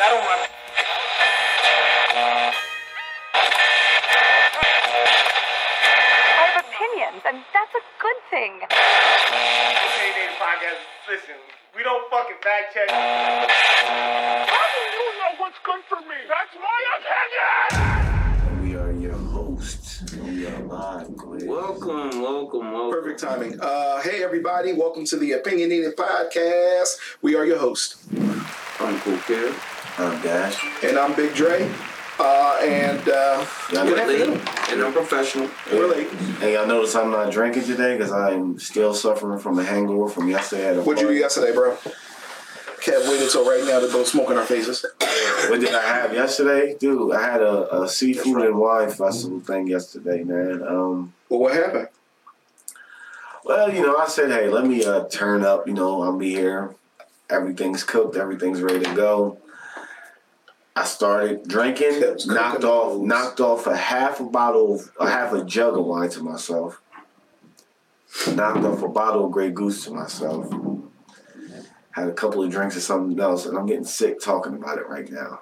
I don't want. I have opinions, and that's a good thing. Opinionated Podcast, listen, we don't fucking fact check. How do you know what's good for me? That's my opinion! We are your hosts. We are live. Welcome. Perfect timing. Hey, everybody. Welcome to the Opinionated Podcast. We are your host. I'm Cool Kid. I'm Dash. And I'm Big Dre. I'm late. And I'm professional. We're late. Hey, y'all notice I'm not drinking today because I'm still suffering from a hangover from yesterday. What'd you do yesterday, bro? Can't wait until right now to go smoke in our faces. What did I have yesterday? Dude, I had a seafood and wine festival thing yesterday, man. Well, what happened? Well, I said, hey, let me turn up. I'll be here. Everything's cooked. Everything's ready to go. I started drinking, knocked off a half a jug of wine to myself. Knocked off a bottle of Grey Goose to myself. Had a couple of drinks of something else, and I'm getting sick talking about it right now.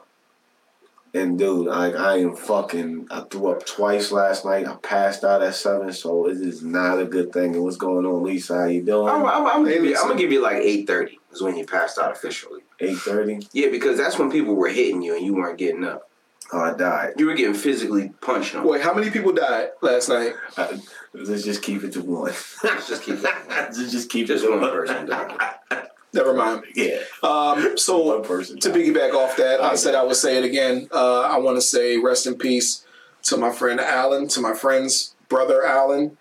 And dude, I threw up twice last night. I passed out at 7, so it is not a good thing. And what's going on, Lisa? How you doing? I'm gonna give you like 8:30 is when you passed out officially. 8:30? Yeah, because that's when people were hitting you and you weren't getting up. Oh, I died. You were getting physically punched on. Wait, how many people died last night? Let's just keep it to one. Just one person died. Never mind. Yeah. So to piggyback off that, I would say it again. I want to say rest in peace to my friend Alan, to my friend's brother Alan.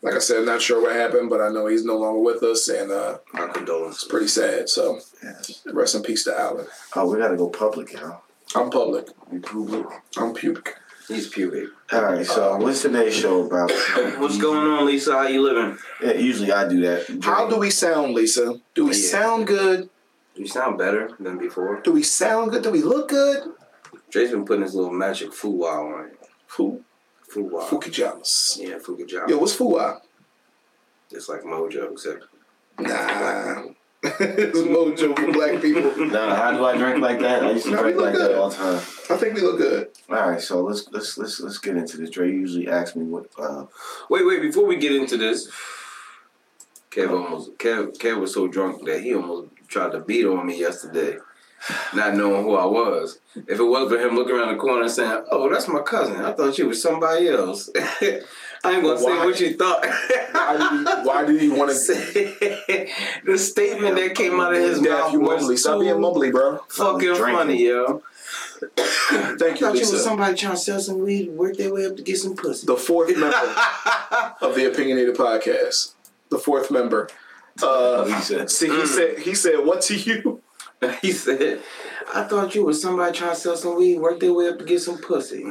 Like I said, I'm not sure what happened, but I know he's no longer with us, and our condolences. It's pretty sad. So rest in peace to Alan. Oh, we got to go public, y'all. I'm public. You public? I'm pubic. He's pubic. All right, so what's today's show about? What's going on, Lisa? How you living? Yeah, usually I do that. How do we sound, Lisa? Do we sound good? Do we sound better than before? Do we sound good? Do we look good? Dre's been putting his little magic fuwa on it. Who? Fuwa. Fukijamas. Yeah, Fukijamas. Yo, what's fuwa? It's like Mojo, except... Nah. It's Mojo for black people. Nah, how do I drink like that? I used to drink like that all the time. I think we look good. All right, so let's get into this. Dre usually asks me what. Wait! Before we get into this, Kev was so drunk that he almost tried to beat on me yesterday, not knowing who I was. If it wasn't for him looking around the corner and saying, "Oh, that's my cousin," I thought you was somebody else. I ain't gonna say what you thought. Why did he want to say the statement that came out of his mouth? You mumbly. Stop being mumbly, bro. Fucking funny, yo. Thank you, Lisa. I thought you was somebody trying to sell some weed, work their way up to get some pussy. The fourth member of the Opinionated Podcast. The fourth member. He said, "What to you?" He said, "I thought you was somebody trying to sell some weed, work their way up to get some pussy."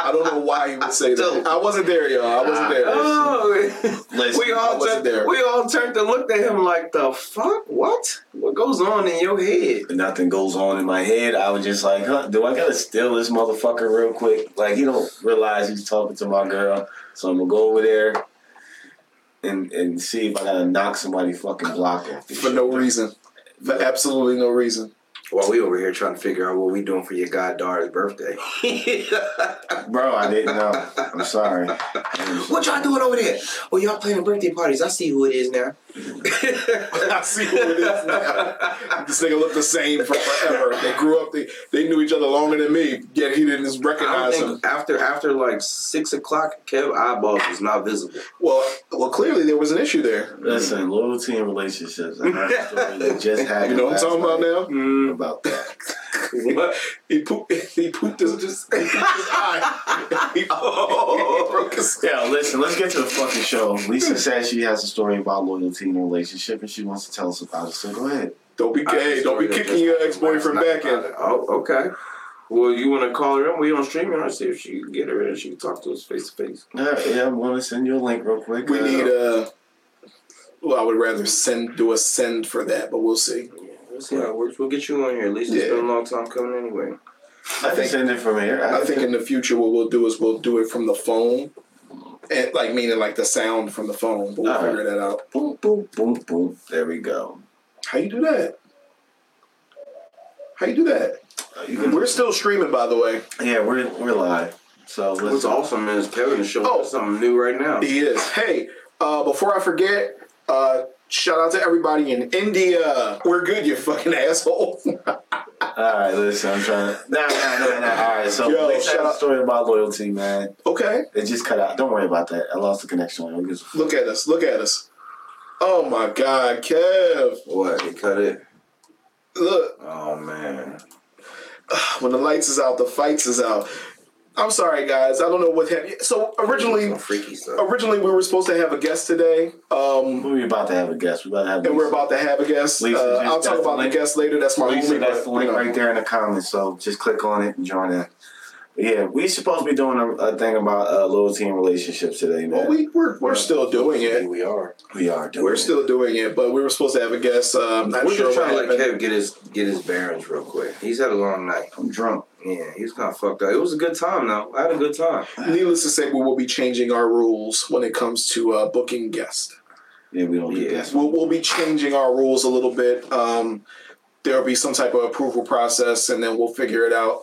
I don't know why he would say that. I wasn't there, y'all. I wasn't there. Oh. Listen, we all turned to look at him like, the fuck? What? What goes on in your head? Nothing goes on in my head. I was just like, huh, do I gotta steal this motherfucker real quick? Like, he don't realize he's talking to my girl, so I'm gonna go over there and see if I gotta knock somebody fucking block off. For no reason. For absolutely no reason. Well, we over here trying to figure out what we doing for your goddaughter's birthday. Bro, I didn't know. I'm sorry. What y'all doing over there? Well, y'all playing birthday parties. I see who it is now. I see who it is now. This nigga looked the same for forever. They grew up. They knew each other longer than me, yet he didn't just recognize him. After like 6 o'clock, Kev eyeballs was not visible. Well, clearly there was an issue there. Listen, loyalty and relationships. I heard a story that just happened. You know what I'm talking about now? Mm. About that. What? He pooped his eye. He broke his eye. Yeah, listen, let's get to the fucking show. Lisa says she has a story about loyalty in a relationship and she wants to tell us about it, so go ahead. Don't be gay. Don't be kicking your ex-boyfriend back in. Oh, okay. Well, you want to call her up? We on streaming. I'll see if she can get her in and she can talk to us face to face. Yeah, I'm going to send you a link real quick. We need I would rather send for that, but we'll see. We'll see how it works. We'll get you on here. At least it's been a long time coming anyway. I think send it from here. I think in the future what we'll do is we'll do it from the phone. And meaning the sound from the phone. But we'll figure that out. Boom, boom, boom, boom. There we go. How you do that? How you do that? We're still streaming, by the way. Yeah, we're live. So what's awesome is Kevin is showing us something new right now. He is. Hey, before I forget, shout out to everybody in India. We're good, you fucking asshole. Alright, listen, I'm trying to... No. Alright, so let's tell a story about loyalty, man. Okay. It just cut out. Don't worry about that. I lost the connection. Look at us. Oh, my God, Kev. What? They cut it? Look. Oh, man. When the lights is out, the fights is out. I'm sorry, guys. I don't know what happened. So, originally we were supposed to have a guest today. We're about to have a guest. We're about to have a guest. Lisa, I'll talk about the guest later. That's my Lisa, that's the link right there in the comments. So, just click on it and join in. But yeah, we're supposed to be doing a thing about loyalty and relationships today, man. Well, we're still doing it. We're still doing it, but we were supposed to have a guest. We're just trying to let Kev get his bearings real quick. He's had a long night. I'm drunk. Yeah, he was kind of fucked up. It was a good time, though. I had a good time. Needless to say, we will be changing our rules when it comes to booking guests. Yeah, we don't do guests. We'll be changing our rules a little bit. There'll be some type of approval process, and then we'll figure it out.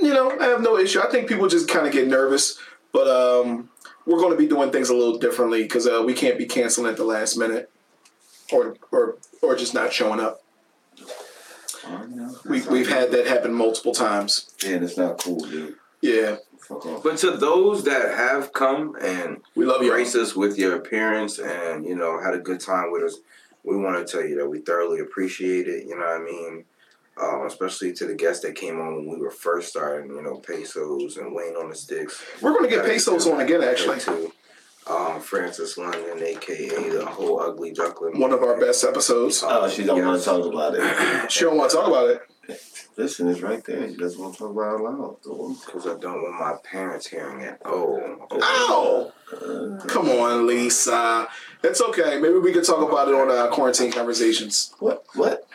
You know, I have no issue. I think people just kind of get nervous, but we're going to be doing things a little differently because we can't be canceling at the last minute or just not showing up. Oh, no, we've had that happen multiple times. Yeah, it's not cool, dude. Yeah. But to those that have come and we love grace us with your appearance and, you know, had a good time with us, we want to tell you that we thoroughly appreciate it. You know what I mean? Especially to the guests that came on when we were first starting, you know, Pesos and Wayne on the Sticks. We're going to get Pesos on again, actually. Too. Francis London, a.k.a. the whole ugly duckling. One of our best episodes. Oh, she don't want to talk about it. She don't want to talk about it. Listen, it's right there. She doesn't want to talk about it loud. Because I don't want my parents hearing it. Oh! Come on, Lisa. It's okay. Maybe we could talk about it on Quarantine Conversations. What? What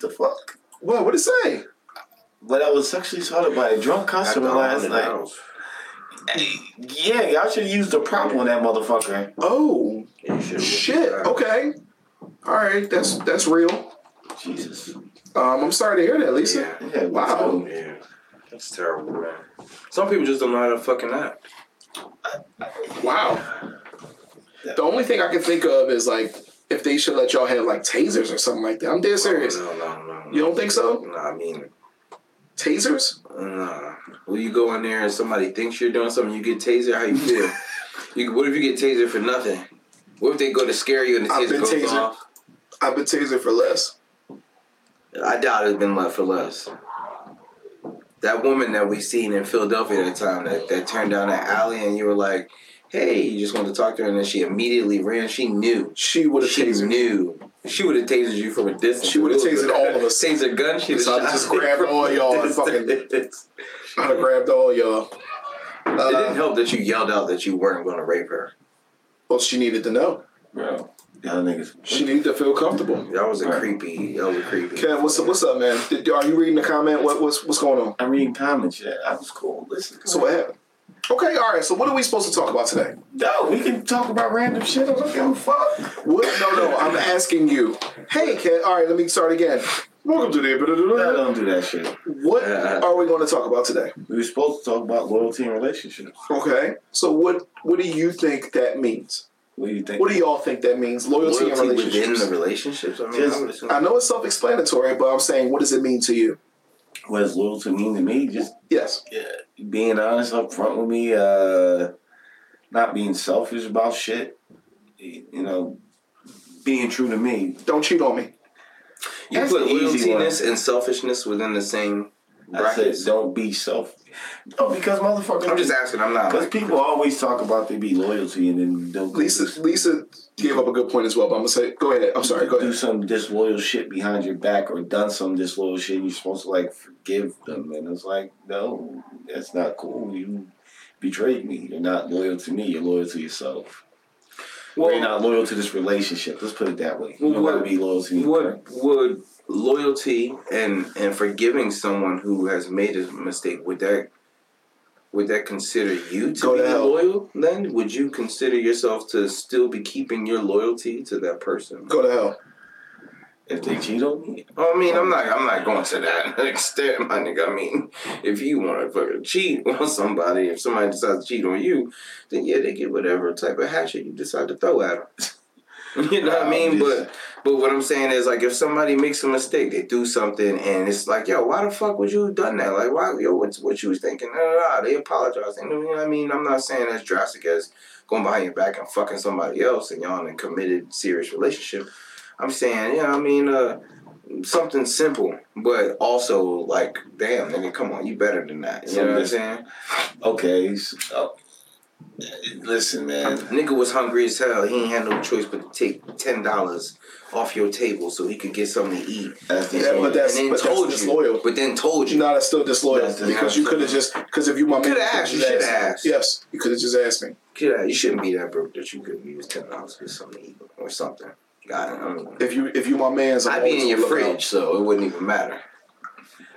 the fuck? Well, what did it say? But I was sexually assaulted by a drunk customer last night. Hey, yeah, y'all should have used the prop on that motherfucker. Oh, shit. Okay. All right, that's real. Jesus. I'm sorry to hear that, Lisa. Yeah. Wow. Yeah. That's terrible, man. Some people just don't know how to fucking act. Wow. The only thing I can think of is, like, if they should let y'all have, like, tasers or something like that. I'm dead serious. No. You don't think so? No, I mean... Tasers? Nah. Well, you go in there and somebody thinks you're doing something, you get tasered, how you feel? What if you get tasered for nothing? What if they go to scare you and the taser goes off? I've been tasered for less. I doubt it's been left for less. That woman that we seen in Philadelphia at the time that turned down that alley and you were like, hey, you just wanted to talk to her and then she immediately ran. She knew. She would have tasered. She knew. She would have tasered you from a distance. She would have tasered all of us. Taser gun. She would have just grabbed all y'all and fucking. I'd have grabbed all y'all. It didn't help that you yelled out that you weren't going to rape her. Well, she needed to know. Yeah. She needed to feel comfortable. That was creepy. Kev, what's up, man? Are you reading the comment? What's going on? I'm reading comments. Yeah, I was cool. Listen. So what happened? Okay, all right. So what are we supposed to talk about today? No, we can talk about random shit. I don't give a fuck. No. I'm asking you. Hey, Ken. All right, let me start again. Welcome to the... No, don't do that shit. What are we going to talk about today? We were supposed to talk about loyalty and relationships. Okay. So what do you think that means? What do you think? What do y'all think that means? Loyalty and relationships. Within the relationships? I mean, I know it's self-explanatory, but I'm saying, what does it mean to you? What does loyalty mean to me? Being honest up front with me, not being selfish about shit, you know, being true to me. Don't cheat on me. You put loyaltiness and selfishness within the same bracket. I said don't be selfish. No, because motherfucker. I'm just asking. I'm not. Because people always talk about they be loyalty and then don't. Lisa gave up a good point as well, but I'm going to say, go ahead. I'm sorry, go ahead. Do some disloyal shit behind your back or done some disloyal shit and you're supposed to, like, forgive them. And it's like, no, that's not cool. You betrayed me. You're not loyal to me. You're loyal to yourself. Well, you're not loyal to this relationship. Let's put it that way. You don't got to be loyal to me. Would loyalty and forgiving someone who has made a mistake, would that consider you to be loyal then? Would you consider yourself to still be keeping your loyalty to that person? Go to hell. If they cheat on me, I mean, I'm not going to that extent, my nigga. I mean, if you want to fucking cheat on somebody, if somebody decides to cheat on you, then yeah, they get whatever type of hatchet you decide to throw at them. You know what I mean? But what I'm saying is, like, if somebody makes a mistake, they do something, and it's like, yo, why the fuck would you have done that? Like, why, yo, what you was thinking? They apologize. You know what I mean? I'm not saying as drastic as going behind your back and fucking somebody else and y'all in a committed, serious relationship. I'm saying, you know what I mean, something simple, but also like, damn, nigga, come on, you better than that. You know what I'm saying? Okay. So, listen, man. Nigga was hungry as hell. He ain't had no choice but to take $10 off your table so he could get something to eat. That's disloyal. But then told you. No, that's still disloyal. Because you could have just, because if you want me to ask, you should have asked. Yes, you could have just asked me. You shouldn't be that broke that you couldn't use $10 for something to eat or something. If you my man's, I'd be in your fridge, so it wouldn't even matter.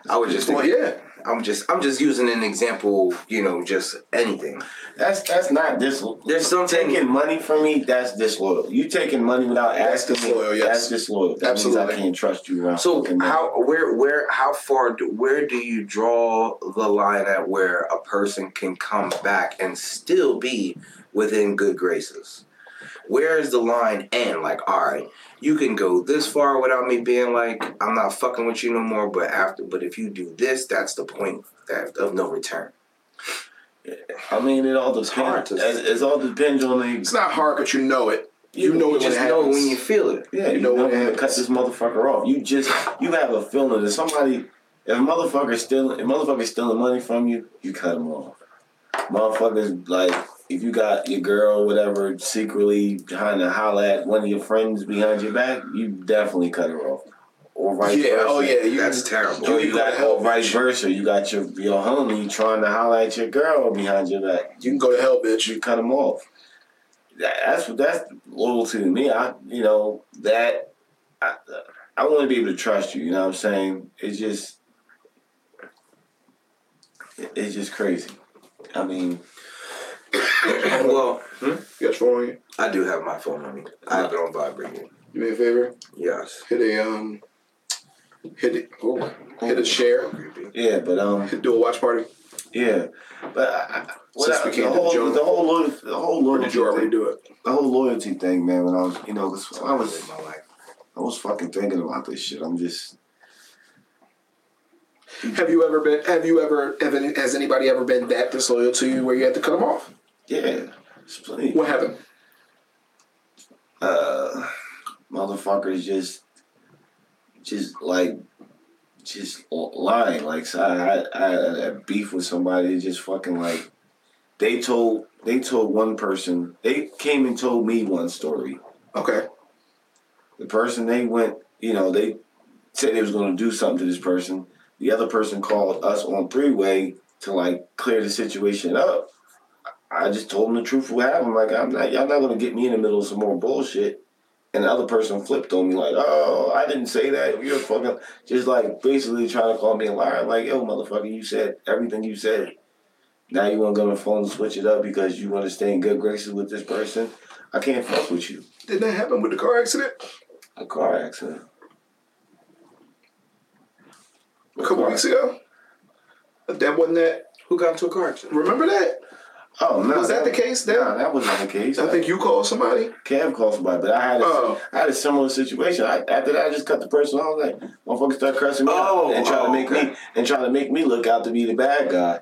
I would just. Well, yeah. I'm just using an example. You know, just anything. That's not disloyal. There's something taking money from me. That's disloyal. You taking money without asking me. Yes. That's disloyal. That absolutely means I can't trust you. Now. So how far do you draw the line at where a person can come back and still be within good graces? Where is the line? And like, all right, you can go this far without me being like, I'm not fucking with you no more. But if you do this, that's the point of no return. Yeah. I mean, it all depends. It all depends on the. It's not hard, but you know it. You know it. You just know when you feel it. Yeah, you know when it cuts this motherfucker off. You have a feeling that somebody, if a motherfucker's stealing money from you, you cut him off. Motherfuckers like. If you got your girl, whatever, secretly trying to holler at one of your friends behind your back, you definitely cut her off. Or vice versa. Oh yeah, that's terrible. Or vice versa. You got your homie trying to holler at your girl behind your back. You can go to hell, bitch. You cut him off. That's loyalty to me. I want to be able to trust you. You know what I'm saying? It's just crazy. I mean. Well, you got your phone on you? I do have my phone on me. I have it on vibrate. You made a favor? Yes. Hit a share. Yeah, but do a watch party. Yeah, but the whole loyalty thing, man. When I was, I was fucking thinking about this shit. I'm just. Has anybody ever been that disloyal to you where you had to cut them off? Yeah, it's plenty. What happened? Motherfuckers just lying. Like, so I had beef with somebody. Just fucking like they told one person. They came and told me one story. Okay. The person they said they was going to do something to this person. The other person called us on three-way to like clear the situation up. I just told them the truth of what happened. Like, y'all not gonna get me in the middle of some more bullshit. And the other person flipped on me, like, oh, I didn't say that. You're fucking just like basically trying to call me a liar. Like, yo, motherfucker, you said everything you said. Now you wanna go on the phone and switch it up because you wanna stay in good graces with this person. I can't fuck with you. Did that happen with the car accident? A car accident. A couple weeks ago? That wasn't that. Who got into a car accident? Remember that? Oh, no. Was that the case then? No, that wasn't the case. I think you called somebody? Cam called somebody, but I had a similar situation. After that, I just cut the person off. Like, motherfuckers start cursing me out and trying to make me look out to be the bad guy.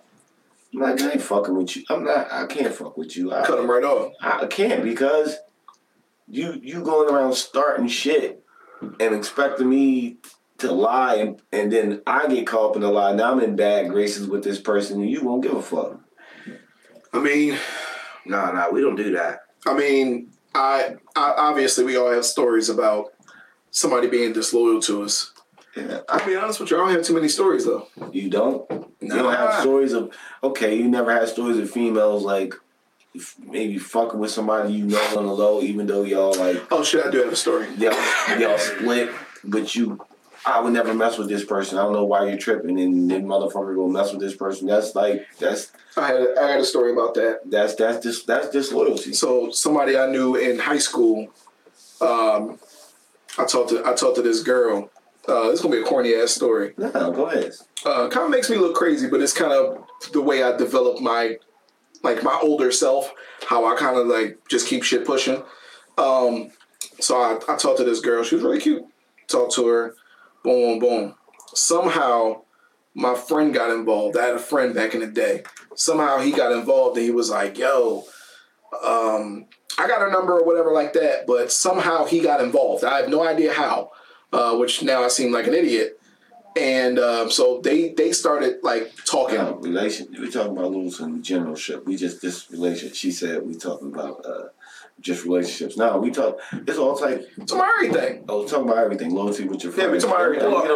I'm like, I ain't fucking with you. I can't fuck with you. Cut him right off. I can't because you going around starting shit and expecting me to lie and then I get caught up in a lie. Now I'm in bad graces with this person and you won't give a fuck. I mean, no, we don't do that. I mean, I obviously we all have stories about somebody being disloyal to us. Yeah. I'll be honest with you, I don't have too many stories though. You don't? No. You don't have stories of you never had stories of females like maybe fucking with somebody you know on the low, even though y'all like. Oh shit, I do have a story. Y'all split, but I would never mess with this person. I don't know why you're tripping, and then motherfucker go mess with this person. That's I had a story about that. That's disloyalty. So somebody I knew in high school, I talked to this girl. It's gonna be a corny ass story. No, go ahead. Kind of makes me look crazy, but it's kind of the way I develop my older self, how I kind of just keep shit pushing. So I talked to this girl. She was really cute. Talked to her. Boom, boom. Somehow my friend got involved. I had a friend back in the day. Somehow he got involved and he was like, yo, I got her number or whatever like that. But somehow he got involved. I have no idea how, which now I seem like an idiot. And so they started talking. We're talking about losing generalship. This relationship. She said we talking about just relationships. Now we talk. It's all type. It's about everything. Oh, we're talking about everything. Loyalty with your friends. Yeah, we talking about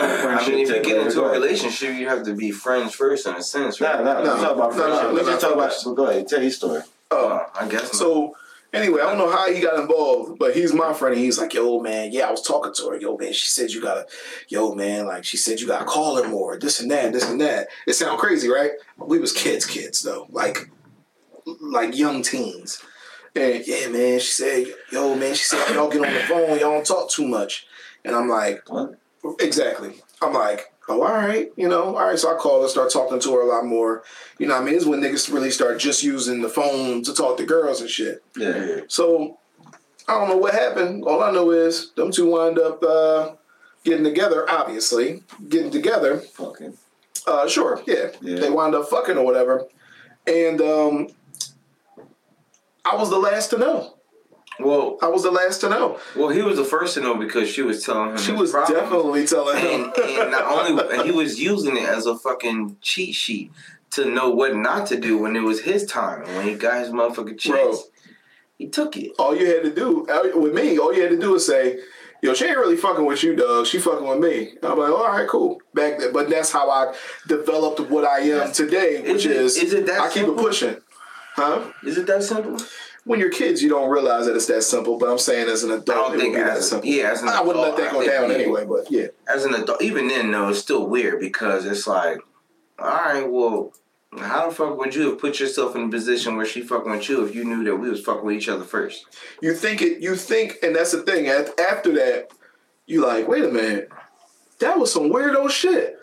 everything. I mean, if you get into a relationship, you have to be friends first in a sense, right? No. Talk about friendship. Let's just talk about. Well, go ahead. Tell your story. I guess not. So. Anyway, I don't know how he got involved, but he's my friend, and he's like, yo, man, yeah, I was talking to her. Yo, man, she said she said you gotta call her more, this and that, this and that. It sounds crazy, right? We was kids, though, like young teens. And, yeah, man, she said, yo, man, she said, y'all get on the phone, y'all don't talk too much. And I'm like, what? Exactly. I'm like, oh, all right, all right. So I call her, start talking to her a lot more. You know what I mean? It's when niggas really start just using the phone to talk to girls and shit. Yeah. So I don't know what happened. All I know is them two wind up getting together, obviously. Getting together. Fucking. Sure, yeah. They wind up fucking or whatever. And I was the last to know. Well, I was the last to know. Well, he was the first to know because she was telling him. She was definitely telling him. And and he was using it as a fucking cheat sheet to know what not to do when it was his time. And when he got his motherfucking chance, he took it. All you had to do, with me, was say, yo, she ain't really fucking with you, dog. She fucking with me. I'm like, all right, cool. Back then. But that's how I developed what I am today, which is that I simple? Keep it pushing. Huh? Is it that simple? When you're kids, you don't realize that it's that simple. But I'm saying as an adult, I don't think it would be that simple. Yeah, as an adult, I wouldn't let that go down anyway. But yeah, as an adult, even then though, it's still weird because it's like, all right, well, how the fuck would you have put yourself in a position where she fucking with you if you knew that we was fucking with each other first? You think, and that's the thing. After that, you like, wait a minute, that was some weirdo shit.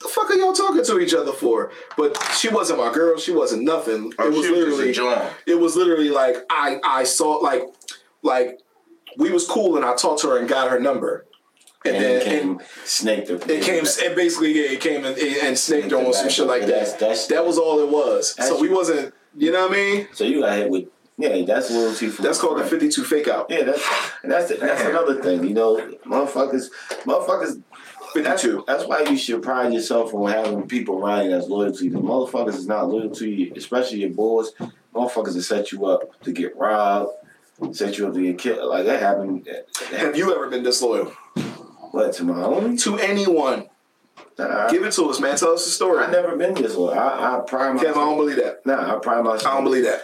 The fuck are y'all talking to each other for? But she wasn't my girl. She wasn't nothing. It was literally like I saw like we was cool and I talked to her and got her number, and then snaked her. It came and basically it came and snaked her on some shit like that. That was all it was. So we wasn't, you know what I mean. So you got hit with. Yeah, that's loyalty. That's called the 52 fake out. Yeah, that's another thing. You know, motherfuckers. 52. That's why you should pride yourself on having people around you that's loyal to you. The motherfuckers is not loyal to you, especially your boys. Motherfuckers that set you up to get robbed, set you up to get killed. Like that happened. Have you ever been disloyal? What, to my own? To anyone. Nah, give it to us, man. Tell us the story. I've never been disloyal. I pride myself. Kevin, I don't believe that. Nah, I pride myself. I don't believe that.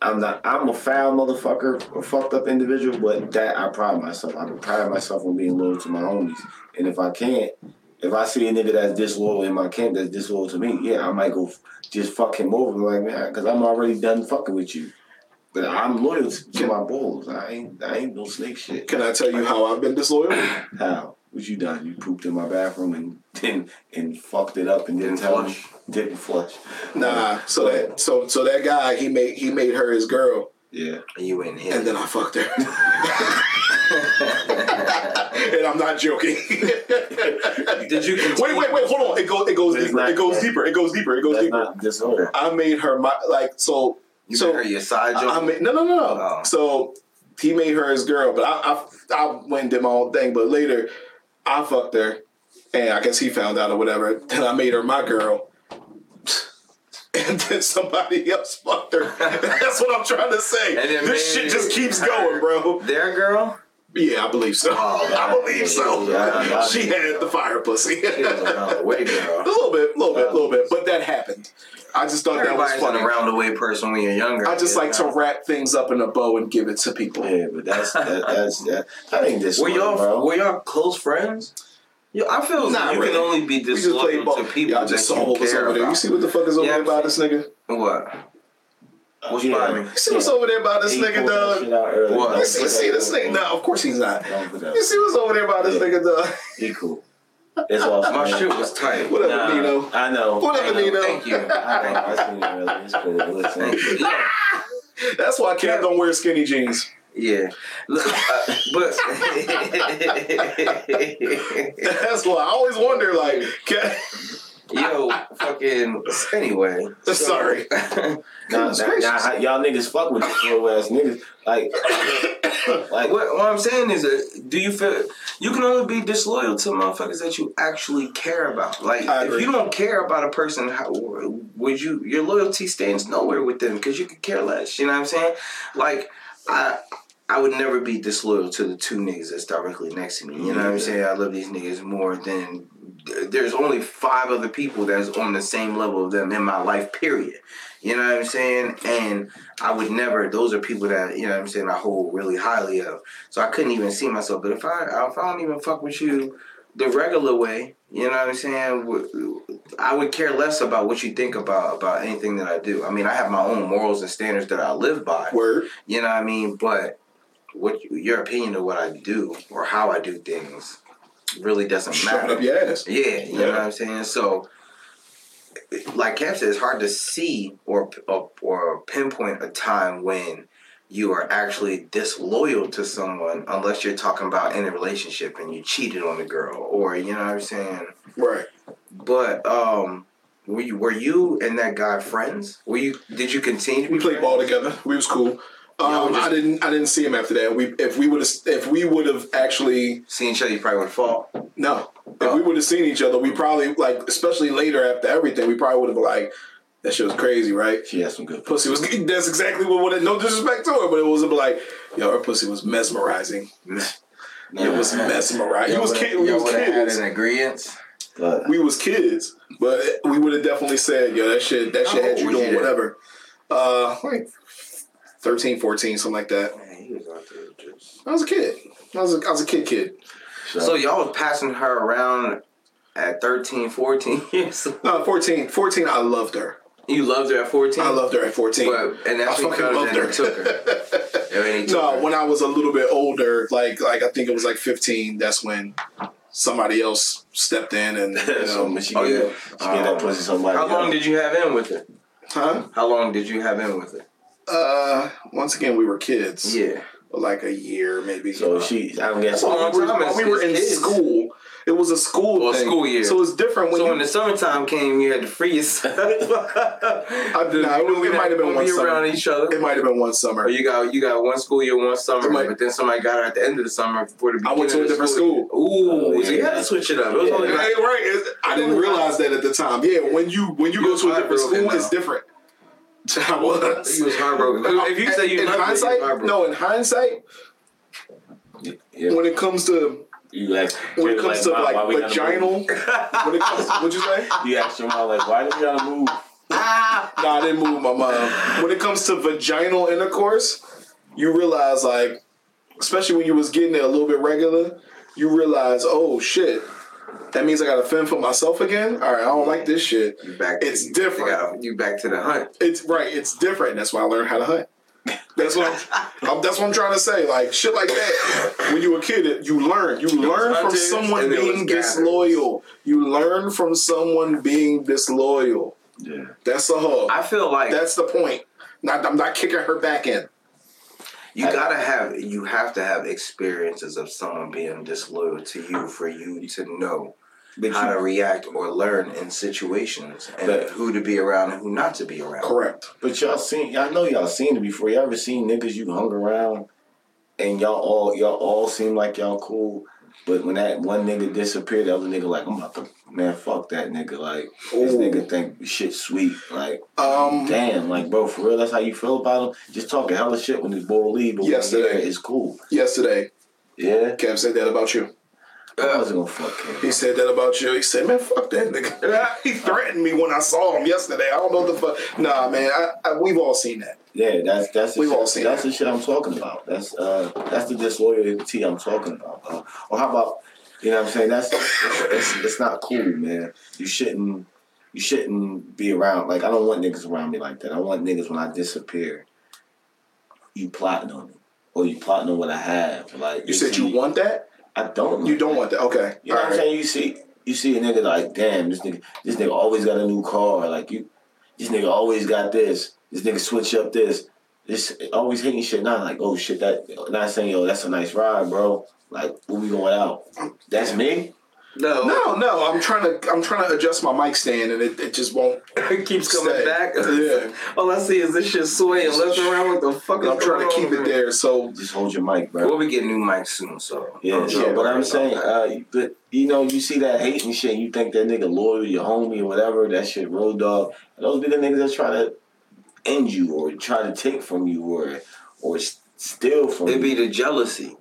I'm a foul motherfucker, a fucked up individual, but that I pride myself. I pride myself on being loyal to my homies. And if I see a nigga that's disloyal in my camp, that's disloyal to me, yeah, I might go just fuck him over. Like, man, because I'm already done fucking with you. But I'm loyal to my bulls. I ain't no snake shit. Can I tell you how I've been disloyal? How? What you done? You pooped in my bathroom and fucked it up and didn't tell him. Didn't flush. Nah. So that guy he made her his girl. Yeah. And you went in. And then I fucked her. And I'm not joking. Did you continue? Wait, hold on. It goes deeper. I made her my You made her your side joke? No. Oh. So he made her his girl, but I went and did my own thing, but later I fucked her and I guess he found out or whatever. Then I made her my girl. And then somebody else fucked her. That's what I'm trying to say. This shit just keeps going, bro. Their girl? Yeah, I believe so. Oh, I believe so. She had the fire pussy. Way girl. A little bit. But that happened. I just thought everybody's that was funny. An around the way person when you're younger. I just to wrap things up in a bow and give it to people. Yeah, but that's that. I think this. Were y'all close friends? Yo, I feel can only be disloyal to people. Y'all just saw what was over there. You see what the fuck is over there by this nigga? What? What's Bobby? See what's over there about this nigga, dog? What? You see this nigga? No, of course he's not. You see what's over there about this nigga, dog? He cool. It's awesome. My shit was tight. What up, Nino? I know. What up, Nino? Thank you. I know. It's cool. Listen. That's why kids don't wear skinny jeans. Yeah, look, but that's why I always wonder, like, yo, fucking. Anyway, so, sorry. Nah, y'all niggas fuck with these little ass niggas. Like what I'm saying is, do you feel you can only be disloyal to motherfuckers that you actually care about? Like, if you don't care about a person, how would you? Your loyalty stands nowhere with them because you could care less. You know what I'm saying? Like, I would never be disloyal to the two niggas that's directly next to me. You know what I'm saying? I love these niggas more than... There's only 5 other people that's on the same level of them in my life, period. You know what I'm saying? And I would never... Those are people that, you know what I'm saying, I hold really highly of. So I couldn't even see myself. But if I don't even fuck with you the regular way, you know what I'm saying, I would care less about what you think about anything that I do. I mean, I have my own morals and standards that I live by. Word. You know what I mean? But... your opinion of what I do or how I do things really doesn't matter. Shut up your ass. Yeah, you know what I'm saying? So, like Cap said, it's hard to see or pinpoint a time when you are actually disloyal to someone unless you're talking about in a relationship and you cheated on a girl or, you know what I'm saying? Right. But, were you and that guy friends? Did you continue to be friends? We played ball together. We was cool. I didn't see him after that. If we would have actually seen each other, you probably would have fought. No. If we would have seen each other, we probably, like, especially later after everything, we probably would have been like, that shit was crazy, right? She had some good pussy. Was that's exactly what it, no disrespect to her, but it wasn't like, yo, her pussy was mesmerizing. It was mesmerizing. Yo, we was kids. Had an agreement. We was kids, but we would have definitely said, yo, that shit had you doing whatever. 13, 14, something like that. Man, he was out there just... I was a kid. I was a kid. So y'all was passing her around at 13, 14 years old? No, 14. 14, I loved her. You loved her at 14? I loved her at 14. But, and that's when you loved her. Took her. No, when I was a little bit older, like I think it was like 15, that's when somebody else stepped in and, you know. She gave that pussy somebody. How long did you have in with her? Huh? How long did you have in with her? Once again, we were kids. Yeah, like a year maybe. So she, I guess, while we were in school, it was a school thing. School year. So it's different. When the summertime came, you had to free yourself. It might have been one summer. Around each other. It might have been one summer. Or you got one school year, one summer, but then somebody got her at the end of the summer before the beginning. I went to a different school. Ooh, so you had to switch it up. It was only like, right. I didn't realize that at the time. Yeah, when you go to a different school, it's different. I was. He was heartbroken. If you say you in hindsight, when it comes to vaginal, when it comes, what'd you say? You asked your mom, like, why did you gotta move? No, I didn't move my mom. When it comes to vaginal intercourse, you realize, like, especially when you was getting it a little bit regular, you realize, oh shit. That means I gotta fend for myself again? Alright, I don't like this shit. It's different. You back to the hunt. It's right, it's different. That's why I learned how to hunt. That's what I'm trying to say. Like, shit like that. When you were a kid, you learn from someone being disloyal. You learn from someone being disloyal. Yeah. That's the whole. I feel like that's the point. I'm not kicking her back in. You have to have experiences of someone being disloyal to you for you to know how to react or learn in situations and who to be around and who not to be around. Correct. But y'all seen it before. Y'all ever seen niggas you hung around and y'all all seem like y'all cool, but when that one nigga disappeared, the other nigga like, I'm about to, man, fuck that nigga. Like, this nigga think shit sweet. Like, damn, like, bro, for real, that's how you feel about him? Just talking hella shit when this boy leave, but yesterday it's cool. Yesterday. Yeah? Kev said that about you. I wasn't gonna fuck him. He said that about you. He said, man, fuck that nigga. He threatened me when I saw him yesterday. I don't know the fuck. Nah, man, we've all seen that. Yeah, that's the shit I'm talking about. That's the disloyalty I'm talking about. Or how about, you know what I'm saying? That's it's not cool, man. You shouldn't you shouldn't be around. Like, I don't want niggas around me like that. I want niggas when I disappear, you plotting on me. Or you plotting on what I have. Like, you said you want that? I don't. You don't want that. Okay. You know what I'm saying? You see a nigga like, damn, this nigga always got a new car. Like, you, this nigga always got this. This nigga switch up this. This always hitting shit. Not like, oh shit, that. Not saying, yo, that's a nice ride, bro. Like, where we going out? That's me. No. I'm trying to adjust my mic stand, and it just won't. It keeps coming back. Yeah. All I see is this shit swaying left around. What the fuck? I'm trying to keep it there. So just hold your mic, bro. Well, we get new mics soon, so yeah. But I'm saying, but you know, you see that hate and shit. You think that nigga loyal, your homie, or whatever. That shit, road dog. And those be the niggas that's trying to end you, or try to take from you, or steal from. It'd be the jealousy.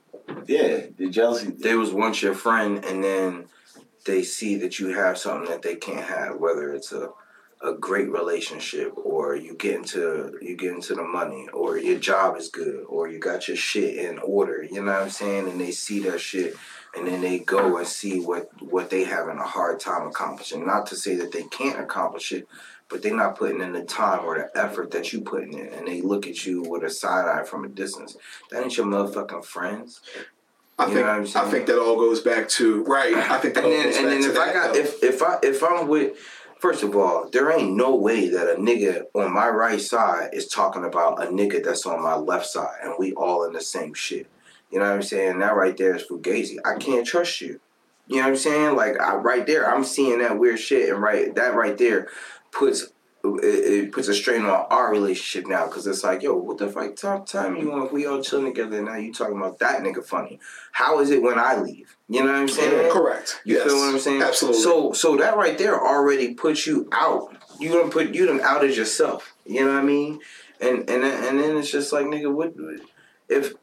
Yeah, the jealousy. They was once your friend, and then they see that you have something that they can't have, whether it's a great relationship, or you get into the money, or your job is good, or you got your shit in order, you know what I'm saying? And they see that shit, and then they go and see what they having a hard time accomplishing. Not to say that they can't accomplish it, but they're not putting in the time or the effort that you putting in, and they look at you with a side eye from a distance. That ain't your motherfucking friends. I think that all goes back to right. I think that and all then, goes and back then to if that, I got though. if I'm with, first of all, there ain't no way that a nigga on my right side is talking about a nigga that's on my left side, and we all in the same shit. You know what I'm saying? That right there is fugazi. I can't trust you. You know what I'm saying? Like right there, I'm seeing that weird shit, and right there puts a strain on our relationship now, because it's like, yo, what the fuck time you want if we all chilling together, and now you talking about that nigga funny? How is it when I leave? You know what I'm saying? Correct. You feel what I'm saying? Absolutely. So that right there already puts you out. You done out as yourself. You know what I mean? And then it's just like, nigga, what? If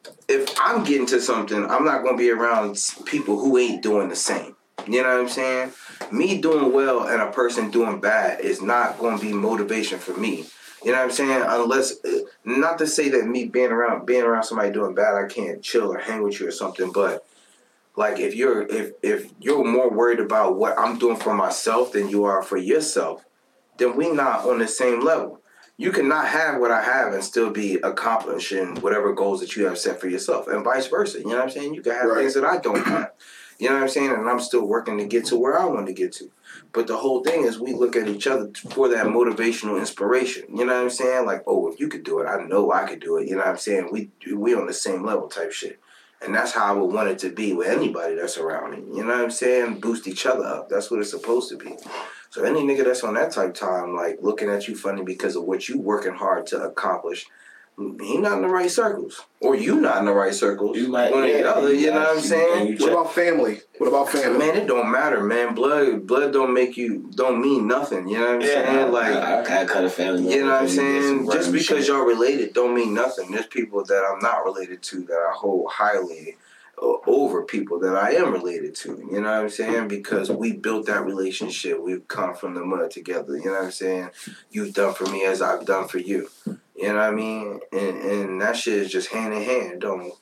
I'm getting to something, I'm not gonna be around people who ain't doing the same. You know what I'm saying? Me doing well and a person doing bad is not going to be motivation for me. You know what I'm saying? Unless, not to say that me being around somebody doing bad, I can't chill or hang with you or something. But like, if you're more worried about what I'm doing for myself than you are for yourself, then we not on the same level. You cannot have what I have and still be accomplishing whatever goals that you have set for yourself, and vice versa. You know what I'm saying? You can have things that I don't have. You know what I'm saying? And I'm still working to get to where I want to get to. But the whole thing is we look at each other for that motivational inspiration. You know what I'm saying? Like, oh, if you could do it, I know I could do it. You know what I'm saying? We on the same level type shit. And that's how I would want it to be with anybody that's around me. You know what I'm saying? Boost each other up. That's what it's supposed to be. So any nigga that's on that type of time, like, looking at you funny because of what you working hard to accomplish, he not in the right circles, or you not in the right circles. You might one or the other. You know what I'm saying? What about family? Man, it don't matter, man. Blood don't mean nothing. You know what I'm saying? Like, I cut a family. You know what I'm saying? Just because y'all related don't mean nothing. There's people that I'm not related to that I hold highly over people that I am related to. You know what I'm saying? Because we built that relationship. We've come from the mud together. You know what I'm saying? You've done for me as I've done for you. You know what I mean? And that shit is just hand in hand. Don't,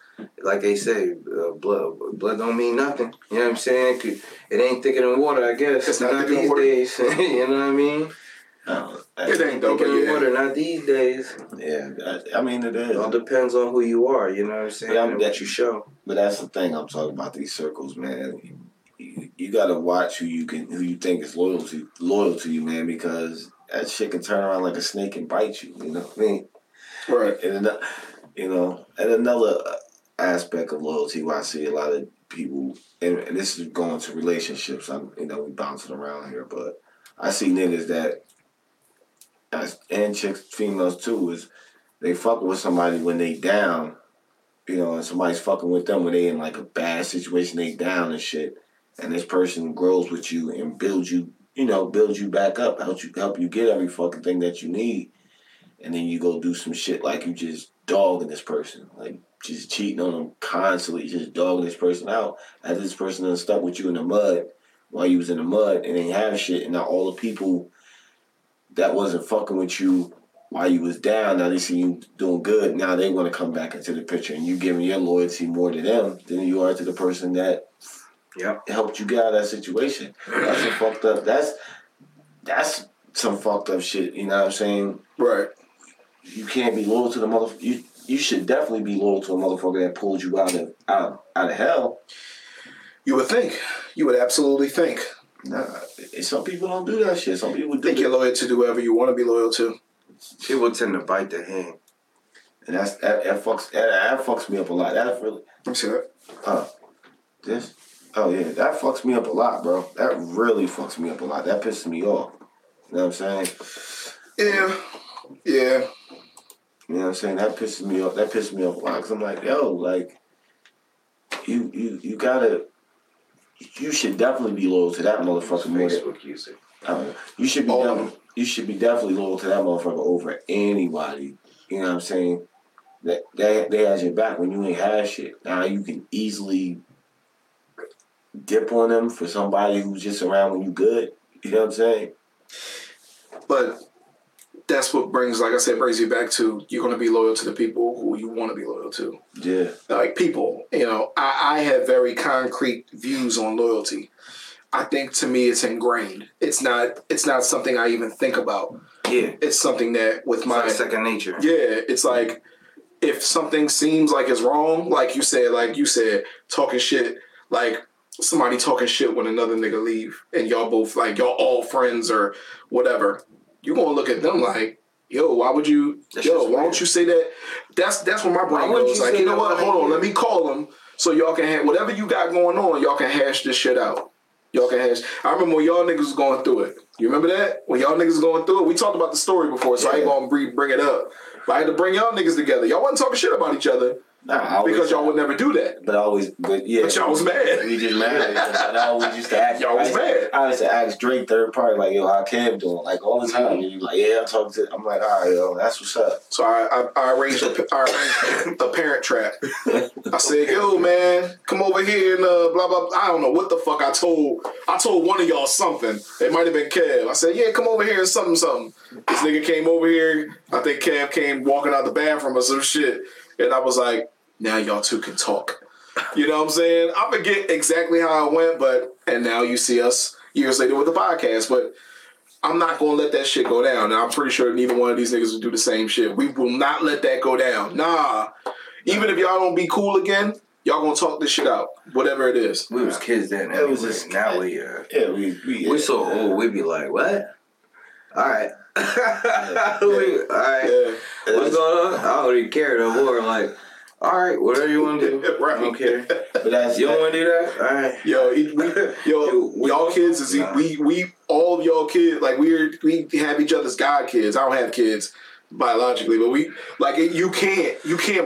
like they say, blood don't mean nothing. You know what I'm saying? It ain't thicker than water, I guess. It's not these days. You know what I mean? It ain't thicker than water, not these days. Yeah, I mean it is. It all depends on who you are. You know what I'm saying? That you show. But that's the thing I'm talking about. These circles, man. You gotta watch who you think is loyal to you, man, because that shit can turn around like a snake and bite you. You know what I mean? Right. And another aspect of loyalty where I see a lot of people, and this is going to relationships. We bouncing around here, but I see niggas that, and chicks, females too, is they fucking with somebody when they down, you know, and somebody's fucking with them when they in like a bad situation, they down and shit. And this person grows with you and builds you. You know, build you back up, help you get every fucking thing that you need. And then you go do some shit like you just dogging this person, like just cheating on them constantly, just dogging this person out. As this person done stuck with you in the mud while you was in the mud and ain't have shit. And now all the people that wasn't fucking with you while you was down, now they see you doing good. Now they want to come back into the picture, and you giving your loyalty more to them than you are to the person that... Yep. It helped you get out of that situation. That's a fucked up. That's some fucked up shit, you know what I'm saying? Right. You can't be loyal to the motherfucker. You should definitely be loyal to a motherfucker that pulled you out of hell. You would think. You would absolutely think. Nah, some people don't do that shit. Some people do. Think you're loyal to do whatever you want to be loyal to. People tend to bite the hand, and that fucks me up a lot. That really. I'm sure. This. Oh yeah, that fucks me up a lot, bro. That really fucks me up a lot. That pisses me off. You know what I'm saying? Yeah. Yeah. You know what I'm saying? That pisses me off. That pisses me off a lot because I'm like, yo, like, you gotta. You should definitely be loyal to that motherfucker more than Facebook user. I don't know. You should be definitely loyal to that motherfucker over anybody. You know what I'm saying? That they has your back when you ain't had shit. Now you can easily dip on them for somebody who's just around when you good. You know what I'm saying? But that's what brings, like I said, brings you back to you're going to be loyal to the people who you want to be loyal to. Yeah. Like people, you know, I have very concrete views on loyalty. I think to me it's ingrained. It's not something I even think about. Yeah. It's something that with my... It's like second nature. Yeah. It's like if something seems like it's wrong, like you said, talking shit, like somebody talking shit when another nigga leave and y'all both like y'all all friends or whatever. You're going to look at them like, yo, why would you, why don't you say that? That's where my brain goes. Like, you know what? Hold on. Let me call them so y'all can have whatever you got going on. Y'all can hash this shit out. I remember when y'all niggas was going through it. You remember that? When y'all niggas was going through it, we talked about the story before, so yeah. I ain't going to bring it up. But I had to bring y'all niggas together. Y'all wasn't talking shit about each other. Nah, because y'all would never do that. But y'all was mad. We just mad. And I always used to ask y'all was mad. I used to ask Drake third party like, yo, how Kev doing? Like all the time. And you like, yeah, I'm talking to. I'm like, all right, yo, that's what's up. So I arranged a parent trap. I said, yo, man, come over here and blah blah. I don't know what the fuck I told. I told one of y'all something. It might have been Kev. I said, yeah, come over here and something. This nigga came over here. I think Kev came walking out the bathroom or some shit. And I was like, now y'all two can talk. You know what I'm saying? I forget exactly how it went, and now you see us years later with the podcast, but I'm not going to let that shit go down. And I'm pretty sure neither one of these niggas will do the same shit. We will not let that go down. Nah. Even if y'all don't be cool again, y'all going to talk this shit out. Whatever it is. We was kids then. It was just now we're so old, we be like, what? All right. All right. Yeah. What's going on? I don't even care no more. I'm like, all right, whatever you want to do. Right. I don't care. But you don't want to do that? All right. Y'all kids is we all of y'all kids like we have each other's god kids. I don't have kids biologically, but we like you can't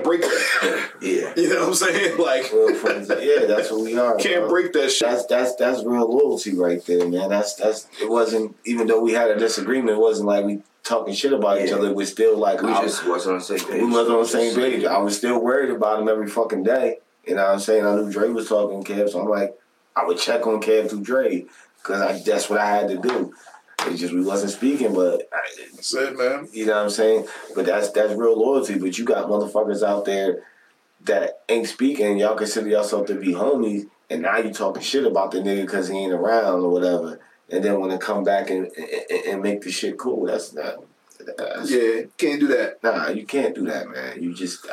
break that. Yeah. You know what I'm saying? Like real friends. Yeah, that's what we are. Can't break that shit. That's real loyalty right there, man. That's it wasn't even though we had a disagreement, it wasn't like we talking shit about each other. We're still like we wasn't on the same page. I was still worried about him every fucking day. You know what I'm saying? I knew Dre was talking Kev, so I'm like, I would check on Kev through Dre because that's what I had to do. It's just we wasn't speaking, but that's it, man. You know what I'm saying? But that's real loyalty. But you got motherfuckers out there that ain't speaking. Y'all consider yourself to be homies, and now you talking shit about the nigga because he ain't around or whatever. And then when they come back and make the shit cool, that's not. Yeah, can't do that. Nah, you can't do that, man. You just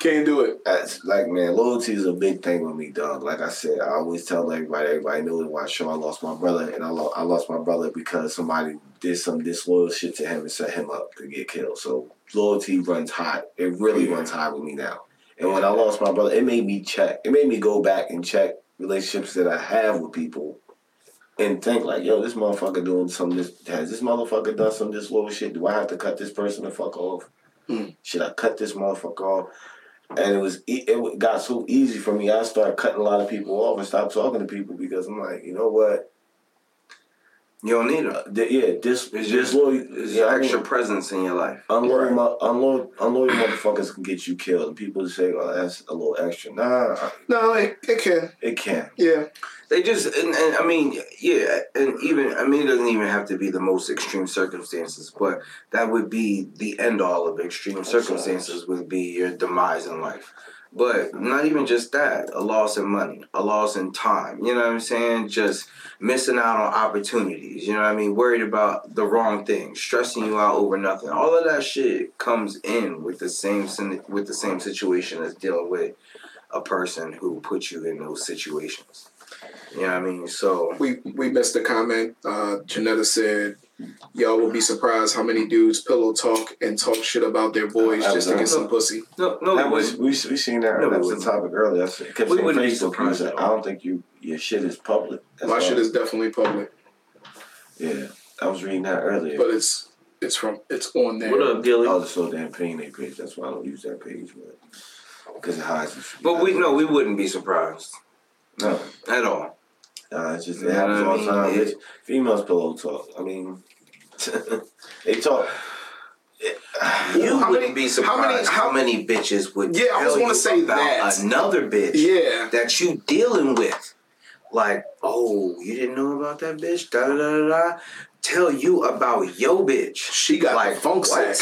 can't do it. That's like, man, loyalty is a big thing with me, dog. Like I said, I always tell everybody knows why Sean lost my brother, and I lost my brother because somebody did some disloyal shit to him and set him up to get killed. So loyalty runs hot. It really runs hot with me now. And when I lost my brother, it made me check. It made me go back and check relationships that I have with people. And think like, yo, this motherfucker doing some. Has this motherfucker done some disloyal shit? Do I have to cut this person the fuck off? Should I cut this motherfucker off? And it got so easy for me. I started cutting a lot of people off and stopped talking to people because I'm like, you know what? You don't need them. Extra presence in your life. Unloyal motherfuckers can get you killed. And people say, "Oh, that's a little extra." Nah. No, it can. It can. Yeah. They just, and I mean, yeah, and even, I mean, it doesn't even have to be the most extreme circumstances, but that would be the end all of extreme circumstances would be your demise in life. But not even just that, a loss in money, a loss in time, you know what I'm saying? Just missing out on opportunities, you know what I mean? Worried about the wrong thing, stressing you out over nothing. All of that shit comes in with the same situation as dealing with a person who put you in those situations. You know what I mean? So we missed a comment. Janetta said, y'all will be surprised how many dudes pillow talk and talk shit about their boys just to get some pussy. No, that was we seen that. No, that was the topic earlier. We wouldn't be surprised. I don't think your shit is public. My shit is definitely public. Yeah, I was reading that earlier. But it's on there. What up, Gilly? I was so damn pain that page. That's why I don't use that page, because it hides. But we wouldn't be surprised. No, at all. It's just, it happens all the time. Females pillow talk. I mean, they talk. You wouldn't be surprised how many bitches would tell I was gonna say about that. Another bitch that you dealing with. Like, oh, you didn't know about that bitch? Da-da-da-da-da. Tell you about yo bitch. She got like funk sack.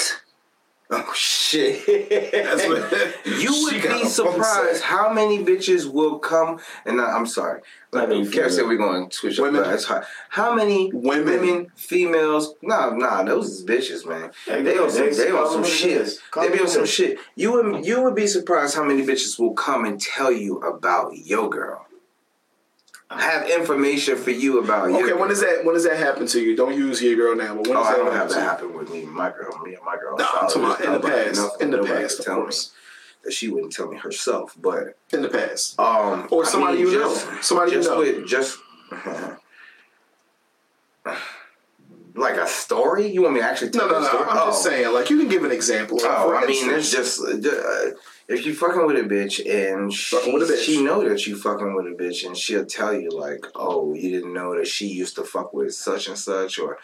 Oh, shit. That's what, you would be surprised how many bitches will come. And I'm sorry. Like, Karen said we're going to switch up. That's hard. How many women, females? Nah, those is bitches, man. They on some shit. You would be surprised how many bitches will come and tell you about your girl. Have information for you about you. Okay, when does that happen to you? Don't use your girl now, but when does that happen? I don't have that happen with me. My girl. No, I'm talking about in the past, of course. That she wouldn't tell me herself, but in the past, or somebody you know, like a story. You want me to actually tell me a story? I'm just saying, like, you can give an example. There's just. If you fucking with a bitch and she know that you fucking with a bitch and she'll tell you like, oh, you didn't know that she used to fuck with such and such, or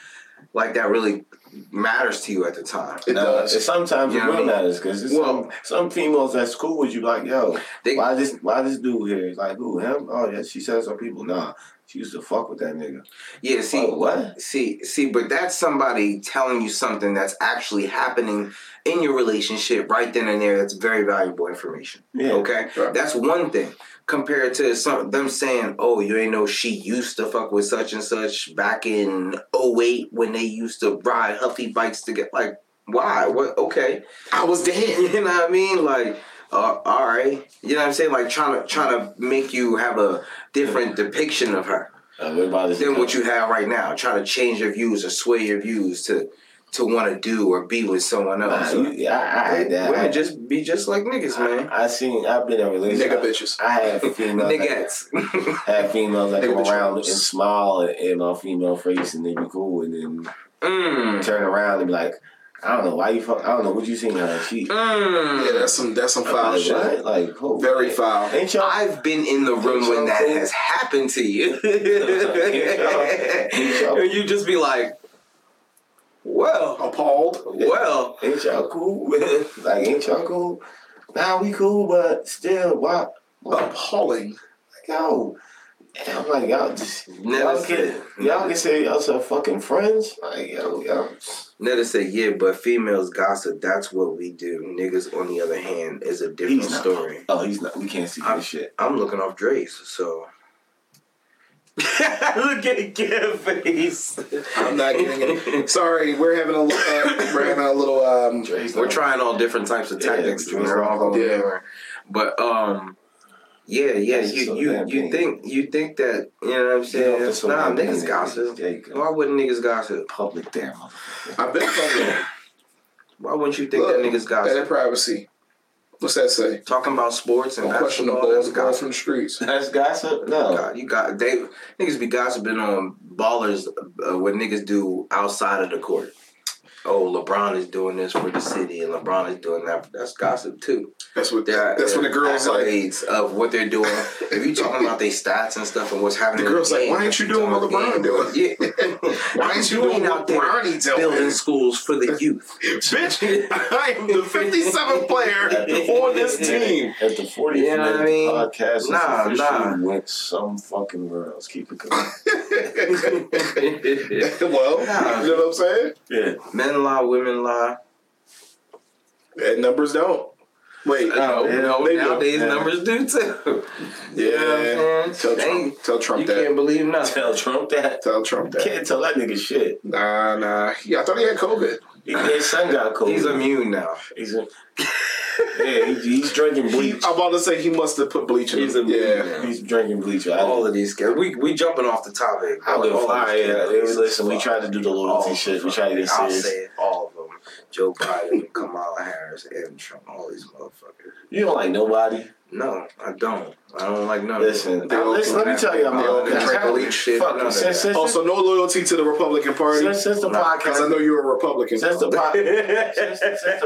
like that really matters to you at the time. It does. Sometimes it really matters because some females that's cool with you like, yo, why this dude here? Like, who, him? Oh yeah, she said some people. Nah, she used to fuck with that nigga. Yeah, see, oh, what? See, but that's somebody telling you something that's actually happening in your relationship right then and there. That's very valuable information. Yeah. Okay, right. That's one thing compared to them saying, "Oh, you ain't know she used to fuck with such and such back in 2008 when they used to ride Huffy bikes to get like why? What? Okay, I was dead. You know what I mean? Like." All right, you know what I'm saying? Like trying to make you have a different depiction of her than what you have right now. Trying to change your views or sway your views to want to do or be with someone else. Women just be just like niggas, man. I've been in relationships. Nigga bitches. I had females. Niggas. Had females that come around and smile in my female face and they be cool and then turn around and be like, I don't know why you fuck. I don't know what you seen on that sheet. Yeah, that's some foul shit. What? Like very foul. Ain't y'all? I've been in the room when that has happened to you. And you just be like, well, appalled. Well, ain't y'all cool? Like ain't y'all cool? Nah, we cool, but still, why? Appalling. Like yo. And I'm like y'all just y'all can say y'all some fucking friends. Like y'all. Netta said, yeah, but females gossip, that's what we do. Niggas, on the other hand, is a different story. He's not. We can't see this shit. I'm looking off Dre's, so. Look at Kim's face. I'm not getting it. Sorry, we're having a little. We're trying all different types of tactics. But You think that, you know what I'm saying? Nah, niggas gossip. Why wouldn't niggas gossip? Public damn. I bet public. Why wouldn't you think that niggas gossip? Better privacy. What's that say? Talking about sports and questionable that's gossip from the streets. That's gossip. No, God, niggas be gossiping on ballers what niggas do outside of the court. Oh, LeBron is doing this for the city, and LeBron is doing that. That's gossip too. That's what the girls accolades like of what they're doing. If you talking about their stats and stuff and what's happening, the girls like, why ain't you doing what LeBron doing? Yeah. Why ain't you doing what LeBron doing? Building schools for the youth, bitch. I am the 57th player on this team. At the 40th podcast, nah. Went some fucking girls. Keep it going. Well, you know what I'm saying? Yeah. Men lie, women lie. And numbers don't. Wait, nowadays numbers do too. Yeah, you know what I'm saying? Tell Trump you that. You can't believe nothing. Tell Trump that. Tell Trump that. You can't tell that nigga shit. Nah. Yeah, I thought he had COVID. His son got COVID. He's immune now. He's drinking bleach. I'm about to say he must have put bleach in him. Yeah, he's drinking bleach. All of these kids. We jumping off the topic. I would fly. Listen, we tried to do the loyalty shit. We tried to get serious. I'll say it, all of them. Joe Biden, Kamala Harris, and Trump. All these motherfuckers. You don't like nobody? No, I don't. I don't like none. Listen, let me tell you, also, no loyalty to the Republican Party. Since the podcast, because I know you're a Republican. Since the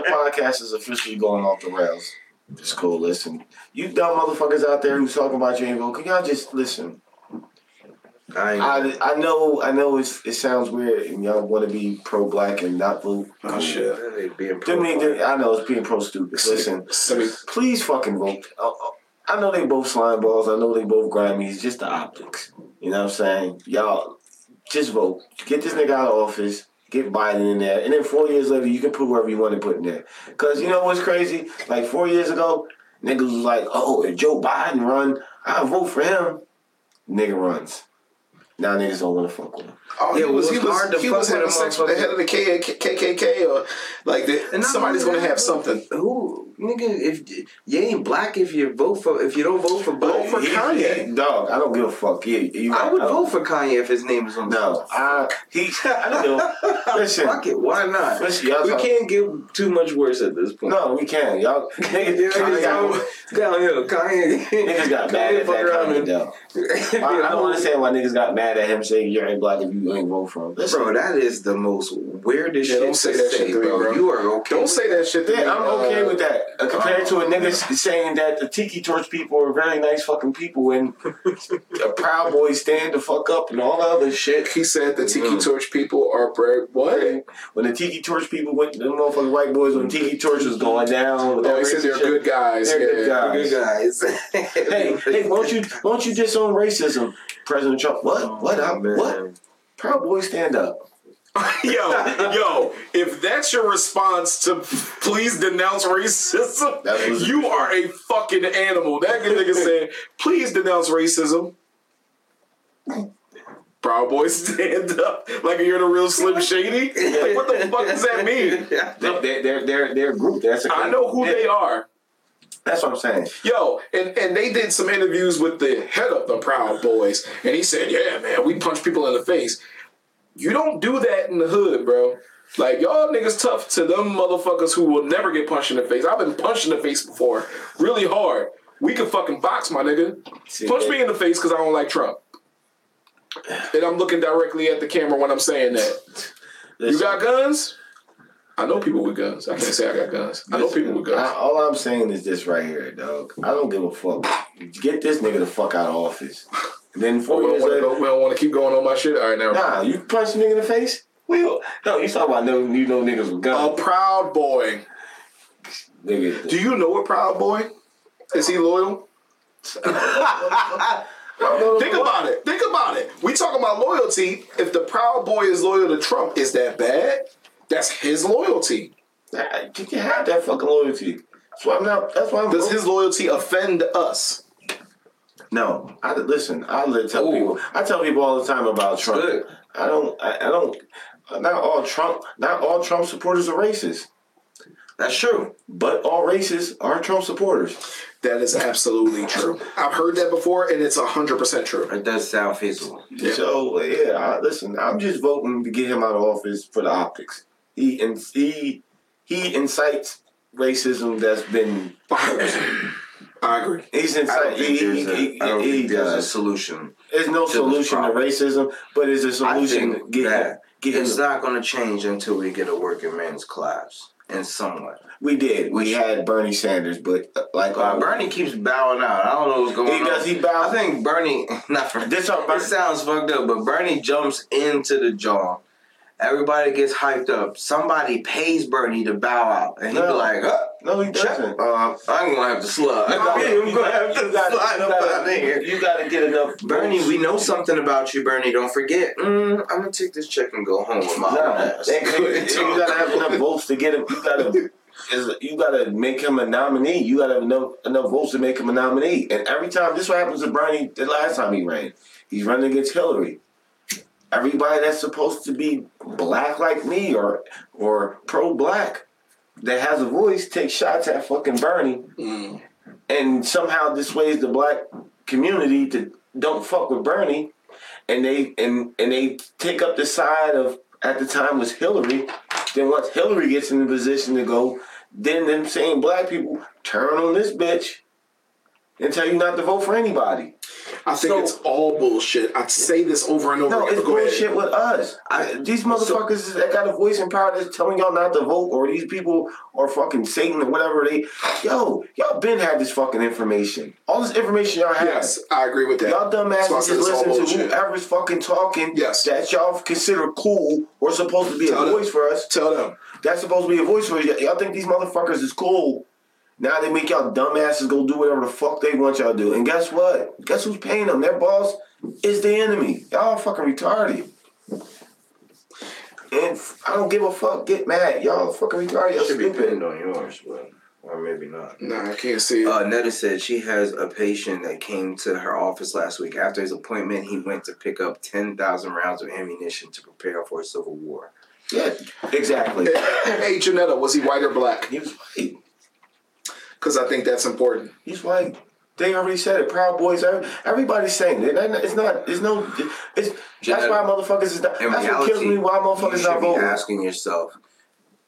podcast is officially going off the rails, it's cool. Listen, you dumb motherfuckers out there who's talking about you ain't voting, can y'all just listen? I know. It sounds weird, and y'all want to be pro black and not vote. Oh shit! I know it's being pro stupid. Listen, please fucking vote. I know they both slime balls. I know they both grimy. It's just the optics. You know what I'm saying? Y'all just vote. Get this nigga out of office. Get Biden in there, and then 4 years later, you can put whoever you want to put in there. Cause you know what's crazy? Like 4 years ago, niggas was like, "Oh, if Joe Biden run, I'll vote for him." Nigga runs. Now niggas don't want to fuck with him. Oh, yeah, he was having sex with the head of the KKK or like that. Somebody's gonna have something. Who nigga? If you ain't black, if you don't vote for Biden, vote for Kanye. Dog, I don't give a fuck. I would vote for Kanye if his name was on. No, I don't know. Listen, fuck it. Why not? Listen, we can't give too much worse at this point. No, we can. Y'all niggas down here. Kanye niggas got mad at that comment though. I don't understand why niggas got mad at him saying you ain't black if you ain't vote for him. Listen, bro, that is the most weirdest shit. Don't say that shit, bro. You are okay. Don't say that shit. Yeah, I'm okay with that. Compared to a nigga saying that the Tiki Torch people are very nice fucking people and the Proud Boys stand the fuck up and all that other shit. He said the Tiki Torch people are what? When the Tiki Torch people went, them motherfucking white boys when Tiki Torch was going down. Oh, he said they're good guys. They're good guys. hey, won't you disown racism, President Trump? What? Oh, what? What? Proud Boys stand up. yo, if that's your response to please denounce racism, you are a fucking animal. That nigga said, please denounce racism. Proud Boys stand up like you're the real Slim Shady. Like, what the fuck does that mean? They're a group. I know who they are. That's what I'm saying. Yo, and they did some interviews with the head of the Proud Boys, and he said, yeah, man, we punch people in the face. You don't do that in the hood, bro. Like, y'all niggas tough to them motherfuckers who will never get punched in the face. I've been punched in the face before, really hard. We can fucking box, my nigga. Punch me in the face because I don't like Trump. And I'm looking directly at the camera when I'm saying that. You got guns? I know people with guns. I can't say I got guns. I know people with guns. All I'm saying is this right here, dog. I don't give a fuck. Get this nigga the fuck out of office. And then 4 years later, we don't want to keep going on my shit. All right, now. Nah, you punch a nigga in the face? No, you talking about no niggas with guns. A Proud Boy. Nigga. Do you know a Proud Boy? Is he loyal? Think about it. We talking about loyalty. If the Proud Boy is loyal to Trump, is that bad? That's his loyalty. You can have that fucking loyalty. Does his loyalty offend us? No. I tell people all the time about Trump. Good. Not all Trump supporters are racist. That's true. But all racists are Trump supporters. That is absolutely true. I've heard that before, and it's 100% true. It does sound feasible. Yeah. So, yeah, I'm just voting to get him out of office for the optics. He incites racism that's been... I agree. I don't think there's a solution. There's no solution to racism, but it's a solution to get him. It's not going to change until we get a working man's class. In some way. We did. We had Bernie Sanders, but Bernie keeps bowing out. I don't know what's going on. Does he bow? I think Bernie, it sounds fucked up, but Bernie jumps into the jaw. Everybody gets hyped up. Somebody pays Bernie to bow out, and he'd be like, "No, he doesn't. I'm gonna have to slide. I'm gonna have to slide up out of here. You gotta get enough, Bernie. We know something about you, Bernie. Don't forget. I'm gonna take this check and go home with my ass. You gotta have enough votes to get him. You gotta is you gotta make him a nominee. You gotta have enough votes to make him a nominee. And every time, this is what happens to Bernie the last time he ran. He's running against Hillary. Everybody that's supposed to be black like me or pro-black that has a voice takes shots at fucking Bernie. Mm. And somehow dissuades the black community to don't fuck with Bernie. And they take up the side of, at the time, was Hillary. Then once Hillary gets in the position to go, then them same black people turn on this bitch and tell you not to vote for anybody. I think it's all bullshit. I say this over and over again. No, it's bullshit with us. These motherfuckers that got a voice in power that's telling y'all not to vote, or these people are fucking Satan or whatever they... Yo, y'all been had this fucking information. All this information y'all had. Yes, I agree with that. Y'all dumbasses just listen to whoever's fucking talking that y'all consider cool or supposed to be a voice for us. Tell them. That's supposed to be a voice for us. Y'all think these motherfuckers is cool. Now they make y'all dumbasses go do whatever the fuck they want y'all to do. And guess what? Guess who's paying them? Their boss is the enemy. Y'all fucking retarded. And I don't give a fuck. Get mad. Y'all fucking retarded. Y'all should be depending on yours, but or maybe not. Nah, I can't see it. Netta said she has a patient that came to her office last week. After his appointment, he went to pick up 10,000 rounds of ammunition to prepare for a civil war. Yeah, exactly. Hey, Janetta, was he white or black? He was white. Because I think that's important. He's white. They already said it. Proud Boys. Everybody's saying it. It's not. It's no. It's that's why motherfuckers is not. That's what kills me. Why motherfuckers not voting? You should be asking yourself.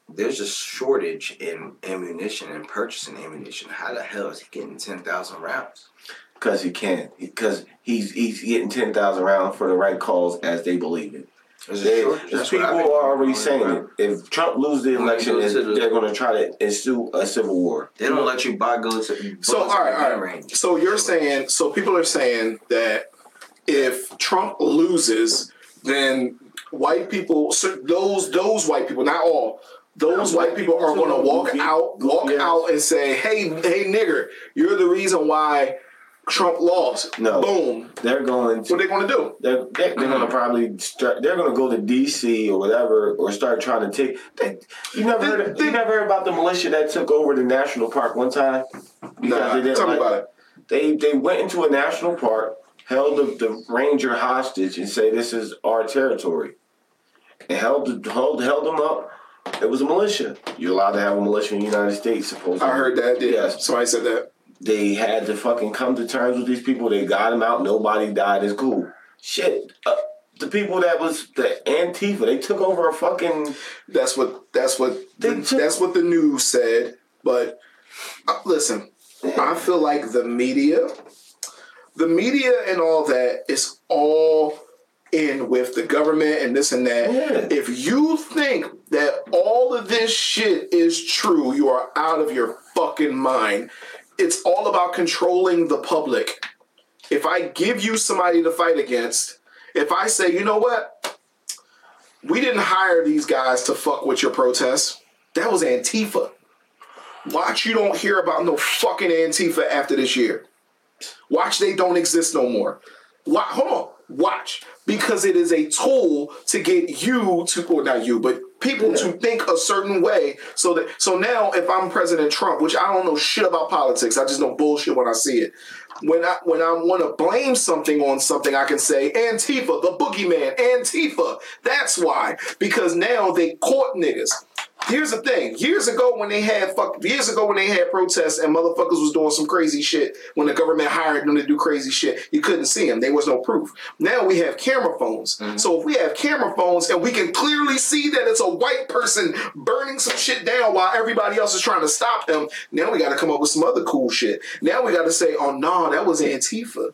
There's a shortage in ammunition and purchasing ammunition. How the hell is he getting 10,000 rounds? Because he can. Because he's getting 10,000 rounds for the right cause as they believe it. People are already saying it. If Trump loses the election, they're going to try to ensue a civil war. They don't let you buy goods. So all right. So you're saying, so people are saying that if Trump loses, then white people, so those white people, not all, those white people are going to walk out and say, hey, nigger, you're the reason why Trump lost. No. Boom. They're going to... What are they going to do? They're going to probably... They're going to go to D.C. or whatever or start trying to take... You never heard about the militia that took over the national park one time? Tell me about it. They went into a national park, held the ranger hostage and say, this is our territory. And held them up. It was a militia. You're allowed to have a militia in the United States, supposedly. I heard that. Yes. Somebody said that. They had to fucking come to terms with these people. They got them out. Nobody died. It's cool. Shit. The people that was the Antifa, they took over a fucking... That's what the news said. But listen, I feel like the media and all that is all in with the government and this and that. Yeah. If you think that all of this shit is true, you are out of your fucking mind. It's all about controlling the public. If I give you somebody to fight against, if I say, you know what? We didn't hire these guys to fuck with your protests. That was Antifa. Watch you don't hear about no fucking Antifa after this year. Watch they don't exist no more. Watch. Because it is a tool to get you to, or not you, but people to think a certain way. So now if I'm President Trump, which I don't know shit about politics, I just know bullshit when I see it. When I want to blame something on something, I can say, Antifa, the boogeyman, Antifa. That's why. Because now they caught niggas. Here's the thing. Years ago when they had protests and motherfuckers was doing some crazy shit, when the government hired them to do crazy shit, you couldn't see them. There was no proof. Now we have camera phones. Mm-hmm. So if we have camera phones and we can clearly see that it's a white person burning some shit down while everybody else is trying to stop them, now we got to come up with some other cool shit. Now we got to say, oh, no, that was Antifa.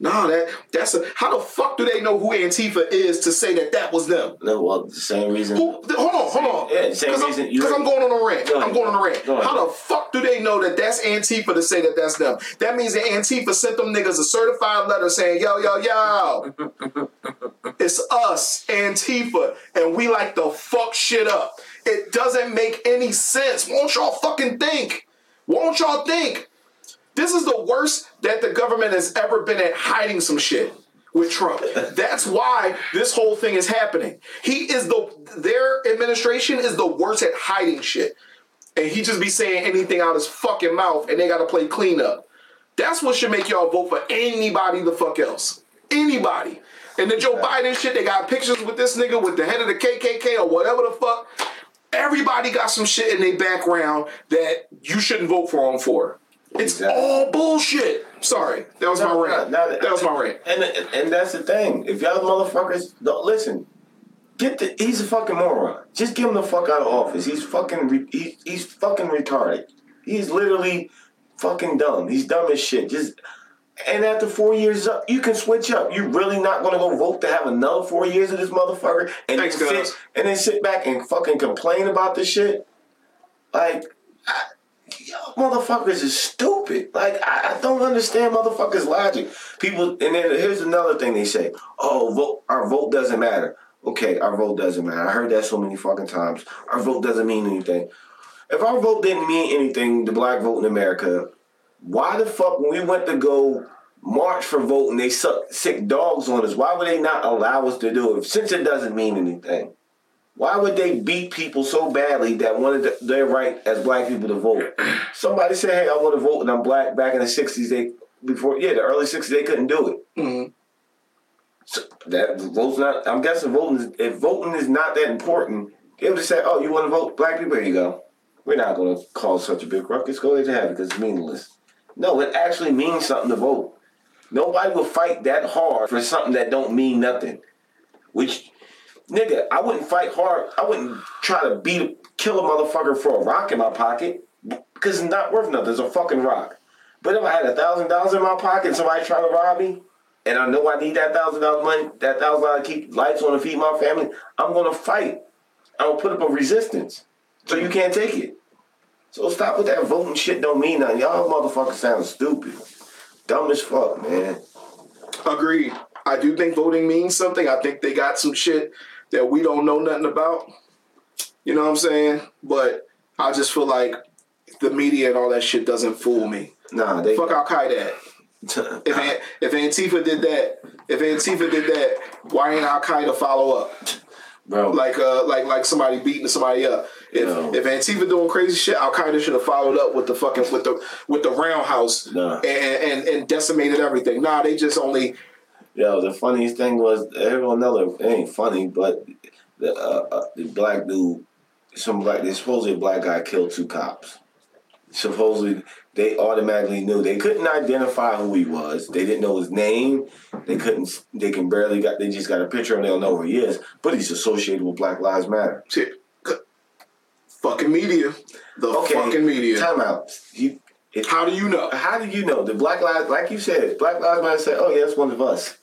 No, that's how the fuck do they know who Antifa is to say that was them? No, well, the same reason. Hold on. Yeah, same reason. Because I'm going on a rant. How the fuck do they know that that's Antifa to say that that's them? That means that Antifa sent them niggas a certified letter saying, yo, yo, yo, it's us, Antifa, and we like to fuck shit up. It doesn't make any sense. Won't y'all fucking think? Won't y'all think? This is the worst that the government has ever been at hiding some shit with Trump. That's why this whole thing is happening. Their administration is the worst at hiding shit. and he just be saying anything out his fucking mouth, and they got to play cleanup. That's what should make y'all vote for anybody the fuck else. Anybody. And the Joe Biden shit, they got pictures with this nigga with the head of the KKK or whatever the fuck. Everybody got some shit in their background that you shouldn't vote for on for. It's all bullshit. Sorry. That was my rant. That was my rant. And that's the thing. If y'all motherfuckers don't listen, he's a fucking moron. Just get him the fuck out of office. He's fucking retarded. He's literally fucking dumb. He's dumb as shit. And after 4 years up, you can switch up. You really not going to go vote to have another 4 years of this motherfucker and then sit back and fucking complain about this shit? Like, y'all motherfuckers is stupid. Like, I don't understand motherfuckers' logic. People, and then here's another thing they say. Oh, our vote doesn't matter. Okay, our vote doesn't matter. I heard that so many fucking times. Our vote doesn't mean anything. If our vote didn't mean anything, the black vote in America... Why the fuck, when we went to go march for voting, they suck sick dogs on us? Why would they not allow us to do it? Since it doesn't mean anything, why would they beat people so badly that wanted their right as black people to vote? Somebody said, hey, I want to vote and I'm black. Back in the 60s, the early 60s, they couldn't do it. Mm-hmm. So that vote's not, I'm guessing voting is not that important. They would have said, oh, you want to vote? Black people, here you go. We're not going to cause such a big ruckus. Go ahead and have it because it's meaningless. No, it actually means something to vote. Nobody will fight that hard for something that don't mean nothing. Which, nigga, I wouldn't fight hard. I wouldn't try to kill a motherfucker for a rock in my pocket because it's not worth nothing. It's a fucking rock. But if I had $1,000 in my pocket and somebody tried to rob me, and I know I need that $1,000 money, that $1,000 to keep lights on and feed my family, I'm going to fight. I'm going to put up a resistance so you can't take it. So stop with that voting shit don't mean nothing. Y'all motherfuckers sound stupid. Dumb as fuck, man. Agreed. I do think voting means something. I think they got some shit that we don't know nothing about. You know what I'm saying? But I just feel like the media and all that shit doesn't fool me. Nah, they... Fuck Al-Qaeda. If Antifa did that, why ain't Al-Qaeda follow up? Bro. Like somebody beating somebody up. If Antifa doing crazy shit, Al Qaeda should have followed up with the fucking with the roundhouse and decimated everything. Nah, they just only. Yo, the funniest thing was it ain't funny, but the black dude, supposedly a black guy killed two cops. Supposedly they automatically knew. They couldn't identify who he was. They didn't know his name. They just got a picture and they don't know who he is. But he's associated with Black Lives Matter. Shit. Fucking media. Fucking media. Time out. How do you know? How do you know? The Black Lives, like you said, Black Lives Matter said, oh yeah, that's one of us.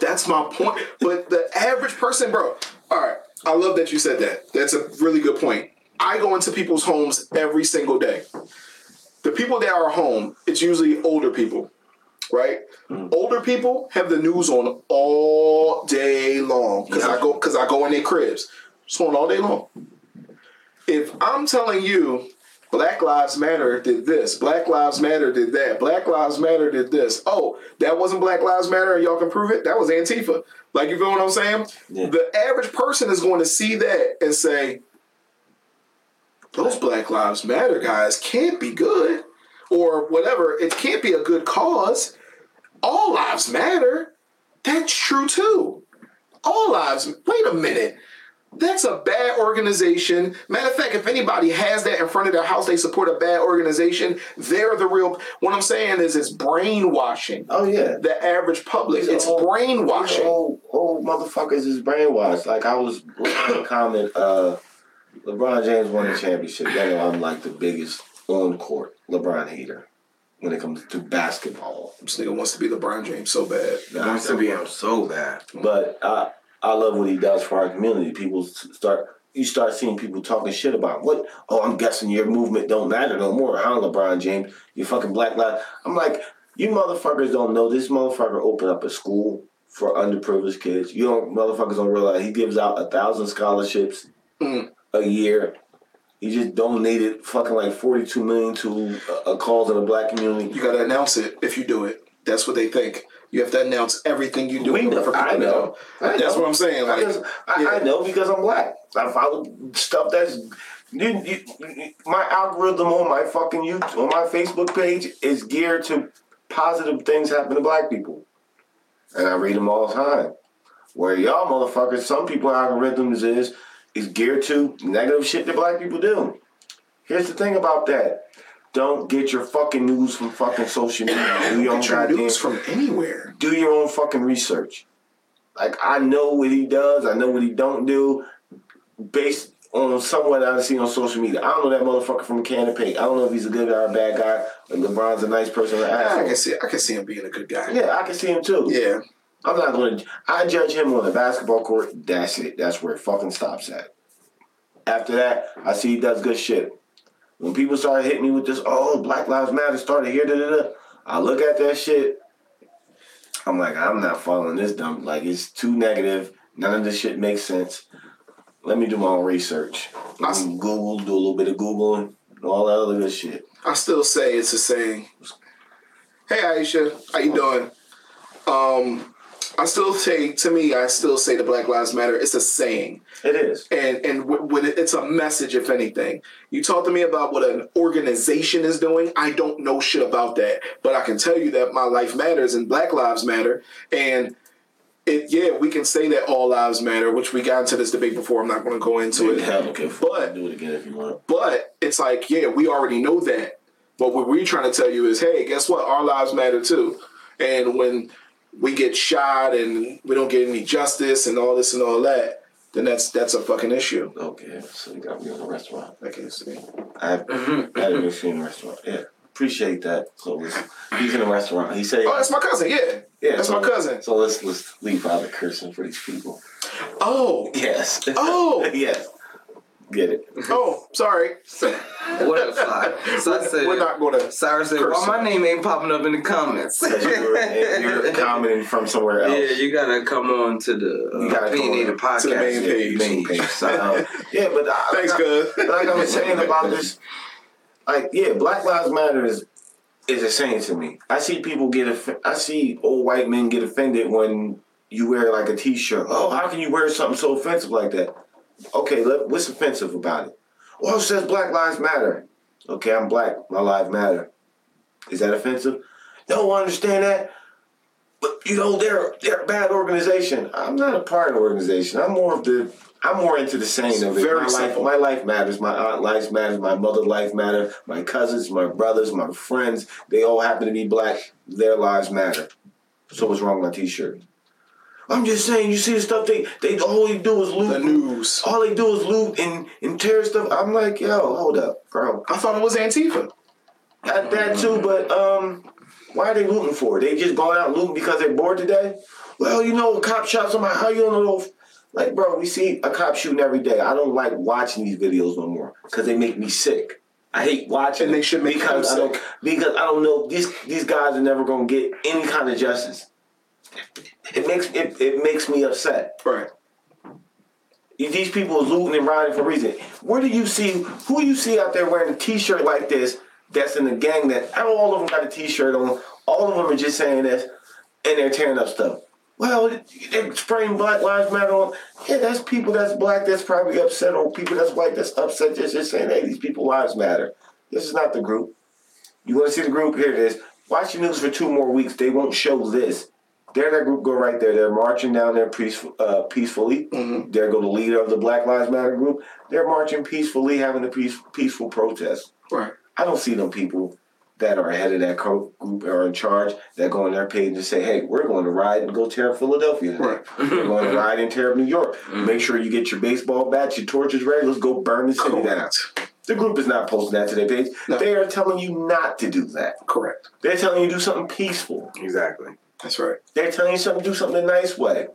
That's my point. But the average person, bro, all right, I love that you said that. That's a really good point. I go into people's homes every single day. The people that are home, it's usually older people, right? Mm. Older people have the news on all day long because I go in their cribs. It's on all day long. If I'm telling you Black Lives Matter did this, Black Lives Matter did that, Black Lives Matter did this, oh, that wasn't Black Lives Matter and y'all can prove it, that was Antifa. Like, you feel what I'm saying? Yeah. The average person is going to see that and say, those Black Lives Matter guys can't be good or whatever. It can't be a good cause. All lives matter. That's true too. All lives. Wait a minute. That's a bad organization. Matter of fact, if anybody has that in front of their house, they support a bad organization. They're the real. What I'm saying is it's brainwashing. Oh, yeah. The average public. It's brainwashing. Old motherfuckers is brainwashed. Like I was looking comment, LeBron James won the championship. You know, I'm like the biggest on-court LeBron hater when it comes to basketball. This nigga wants to be LeBron James so bad. Wants to be him so bad. But I love what he does for our community. You start seeing people talking shit about what? Oh, I'm guessing your movement don't matter no more. Huh, LeBron James? You fucking black lad. I'm like, you motherfuckers don't know this motherfucker opened up a school for underprivileged kids. You don't motherfuckers don't realize he gives out 1,000 scholarships. Mm. A year. He just donated fucking like $42 million to a cause in the black community. You got to announce it if you do it. That's what they think. You have to announce everything you do. I know. That's what I'm saying. Like, I know because I'm black. If I would stuff that's My algorithm on my fucking YouTube, on my Facebook page is geared to positive things happen to black people. And I read them all the time. Where y'all motherfuckers, some people's algorithms is geared to negative shit that black people do. Here's the thing about that. Don't get your fucking news from fucking social media. Do your own goddamn news from anywhere. Do your own fucking research. Like, I know what he does. I know what he don't do. Based on someone I've seen on social media. I don't know that motherfucker from a can of paint. I don't know if he's a good guy or a bad guy. Like LeBron's a nice person. I can see him being a good guy. Yeah, I can see him too. Yeah. I'm not going to... I judge him on the basketball court. That's it. That's where it fucking stops at. After that, I see he does good shit. When people started hitting me with this, oh, Black Lives Matter started here, da-da-da, I look at that shit, I'm like, I'm not following this dumb. Like, it's too negative. None of this shit makes sense. Let me do my own research. I can Google, do a little bit of Googling, and all that other good shit. I still say it's the same. Hey, Aisha, how you doing? I still say the Black Lives Matter. It's a saying. It is. And it's a message, if anything. You talk to me about what an organization is doing. I don't know shit about that. But I can tell you that my life matters and Black Lives Matter. And, we can say that all lives matter, which we got into this debate before. I'm not going to go into it. But do it again if you want. But it's like, yeah, we already know that. But what we're trying to tell you is, hey, guess what? Our lives matter too. And when we get shot and we don't get any justice and all this and all that, then that's a fucking issue. Okay, so you got me on the restaurant. Okay, see. I haven't been seeing the restaurant. Yeah, appreciate that. So he's in a restaurant. He said, "Oh, that's my cousin." Yeah, that's my cousin. So let's leave out the cursing for these people. Oh yes. Oh yes. Get it. Oh, sorry. What up, Sly? So I said, we're not going to. Cyrus said, why my name ain't popping up in the comments? You're commenting from somewhere else. Yeah, you got to come on to the Opinionated Podcast. To the main page. Yeah, but thanks, good. Like I was saying about this, like, yeah, Black Lives Matter is a saying to me. I see people I see old white men get offended when you wear like a t-shirt. Oh, how can you wear something so offensive like that? Okay, what's offensive about it? Well, it says Black Lives Matter. Okay, I'm black. My lives matter. Is that offensive? No, I understand that. But, they're a bad organization. I'm not a part of the organization. I'm more into the saying of it. My life matters. My aunt life matters. My mother life matters. My cousins, my brothers, my friends, they all happen to be black. Their lives matter. So what's wrong with my t-shirt? I'm just saying, you see the stuff they all they do is loot. The news. All they do is loot and tear stuff. I'm like, yo, hold up, bro. I thought it was Antifa. That too, but why are they looting for it? They just going out looting because they're bored today? Well, a cop shot somebody. How you don't know? Like, bro, we see a cop shooting every day. I don't like watching these videos no more because they make me sick. I hate watching and they should make them sick. Because I don't know, these guys are never going to get any kind of justice. It makes me upset. Right. These people are looting and rioting for a reason. Who you see out there wearing a t-shirt like this that's in the gang that all of them got a t-shirt on, all of them are just saying this, and they're tearing up stuff. Well, they're spraying Black Lives Matter on. Yeah, that's people that's black that's probably upset, or people that's white that's upset just saying, hey, these people's lives matter. This is not the group. You want to see the group? Here it is. Watch the news for 2 more weeks. They won't show this. There, that group go right there. They're marching down there peacefully. Mm-hmm. There go the leader of the Black Lives Matter group. They're marching peacefully, having a peaceful protest. Right. I don't see them people that are ahead of that group or in charge that go on their page and say, hey, we're going to ride and go tear up Philadelphia today. Right. We're going to ride and tear up New York. Mm-hmm. Make sure you get your baseball bats, your torches ready. Let's go burn the city down. The group is not posting that to their page. No. They are telling you not to do that. Correct. They're telling you to do something peaceful. Exactly. That's right. They're telling you something, do something the nice way.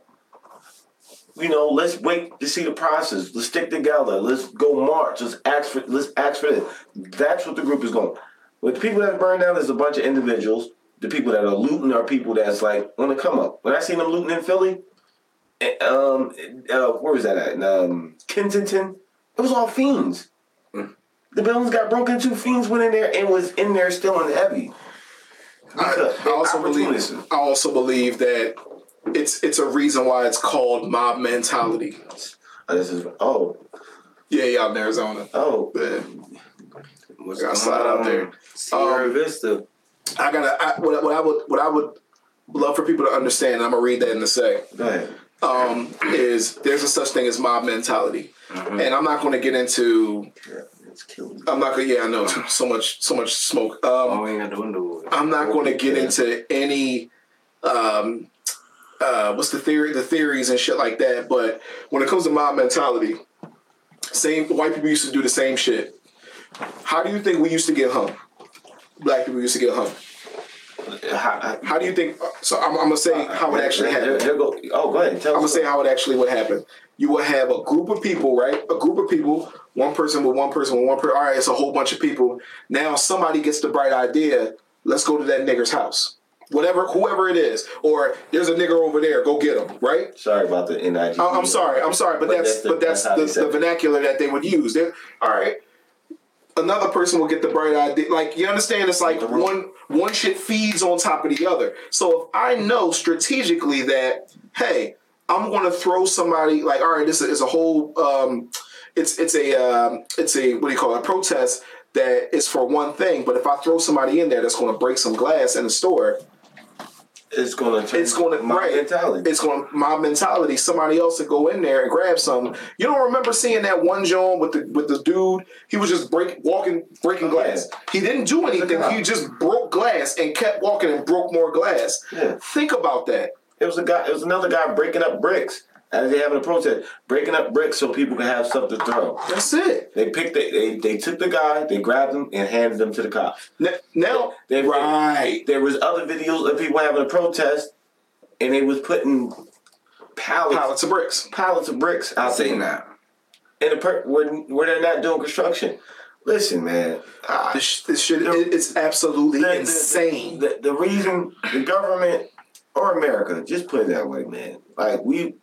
Let's wait to see the process. Let's stick together. Let's go march. Let's ask for this. That's what the group is going. With the people that burn down, there's a bunch of individuals. The people that are looting are people that's like on the come up. When I seen them looting in Philly, where was that at? In, Kensington. It was all fiends. Mm. The buildings got broken into. Fiends went in there and was in there still in the heavy. I also believe that it's a reason why it's called mob mentality. This is Yeah, yeah, out in Arizona. Oh, yeah. What's I gotta slide out there. Sierra Vista. I gotta. What I would love for people to understand, and I'm gonna read that in a sec. Go ahead. Is there's a such thing as mob mentality, mm-hmm. and I'm not going to get into. I'm not gonna. Yeah, I know so much smoke. I'm not going to get into any. What's the theories and shit like that. But when it comes to mob mentality, same white people used to do the same shit. How do you think we used to get hung? Black people used to get hung. How do you think? So I'm gonna say how it actually happened. Go ahead. Tell I'm gonna say how it actually would happen. You would have a group of people, right? A group of people. One person with one person with one person. All right, it's a whole bunch of people. Now somebody gets the bright idea. Let's go to that nigger's house. Whatever, whoever it is, or there's a nigger over there. Go get him, right? Sorry about the NIG. I'm sorry, but that's the vernacular that they would use. They're, all right. Another person will get the bright idea. Like, you understand? It's like one shit feeds on top of the other. So if I know strategically that, hey, I'm going to throw somebody, like, all right, this is a whole, it's a what do you call it, a protest that is for one thing. But if I throw somebody in there that's going to break some glass in the store, it's going to mob mentality. It's going to mob mentality. Somebody else to go in there and grab something. You don't remember seeing that one John with the dude? He was just breaking glass. Yeah. He didn't do anything. He just broke glass and kept walking and broke more glass. Yeah. Think about that. It was a guy. It was another guy breaking up bricks as they having a protest, breaking up bricks so people can have stuff to throw. That's it. They took the guy, they grabbed him, and handed him to the cops. Now, right. There was other videos of people having a protest, and they was putting pallets of bricks out there now. And where they're not doing construction. Listen, man, this shit is absolutely insane. The reason the government or America, just put it that way, man. Like we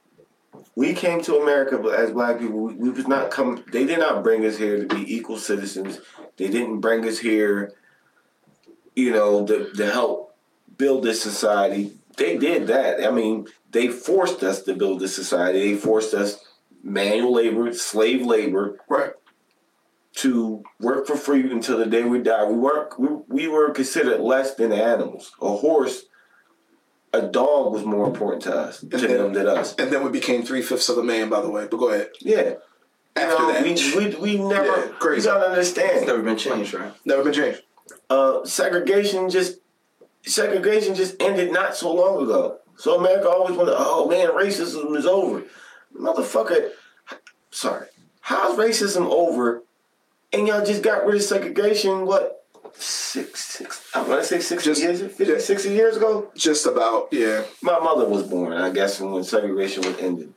came to America as black people. We was not come. They did not bring us here to be equal citizens. They didn't bring us here, you know, to help build this society. They did that. I mean, they forced us to build this society. They forced us manual labor, slave labor, right, to work for free until the day we die. We were considered less than animals. A horse. A dog was more important to us than us. And then we became 3/5 of a man, by the way. But go ahead. Yeah. After that. We never... Yeah, crazy. You gotta understand. It's never been changed, right? Never been changed. Segregation just ended not so long ago. So America always went, oh, man, racism is over. Motherfucker. Sorry. How's racism over? And y'all just got rid of segregation, what? 60 years ago? Just about, yeah. My mother was born, I guess, when segregation was ended.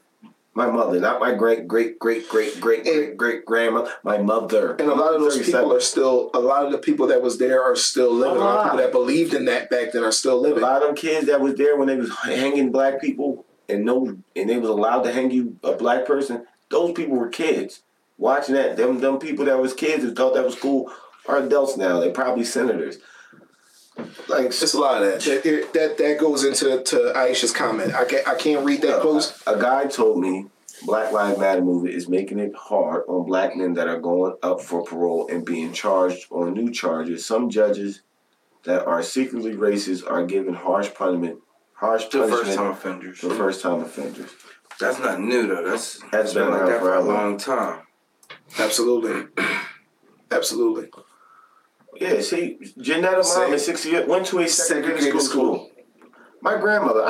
My mother, not my great-great-great-great-great-great-grandma, my mother. And a lot of those people are still, a lot of the people that was there are still living. A lot of people that believed in that back then are still living. A lot of them kids that was there when they was hanging black people and they was allowed to hang you a black person, those people were kids. Watching that, them people that was kids that thought that was cool are adults now. They're probably senators. Like, it's a lot of that. That goes into Aisha's comment. I can't read that post. A guy told me Black Lives Matter movement is making it hard on black men that are going up for parole and being charged on new charges. Some judges that are secretly racist are given harsh punishment. For first time offenders. That's not new though. That's been like that for a long time. Absolutely. Absolutely. Yeah, see, Janetta mom at 6 years went to a segregated school. My grandmother,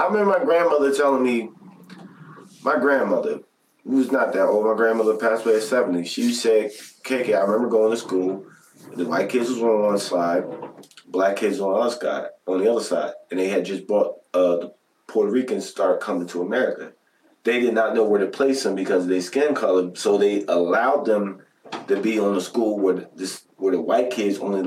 who's not that old, my grandmother passed away at 70. She said, KK, I remember going to school. The white kids was on one side, black kids on the other side. And they had just bought the Puerto Ricans start coming to America. They did not know where to place them because of their skin color, so they allowed them to be on the school where the white kids went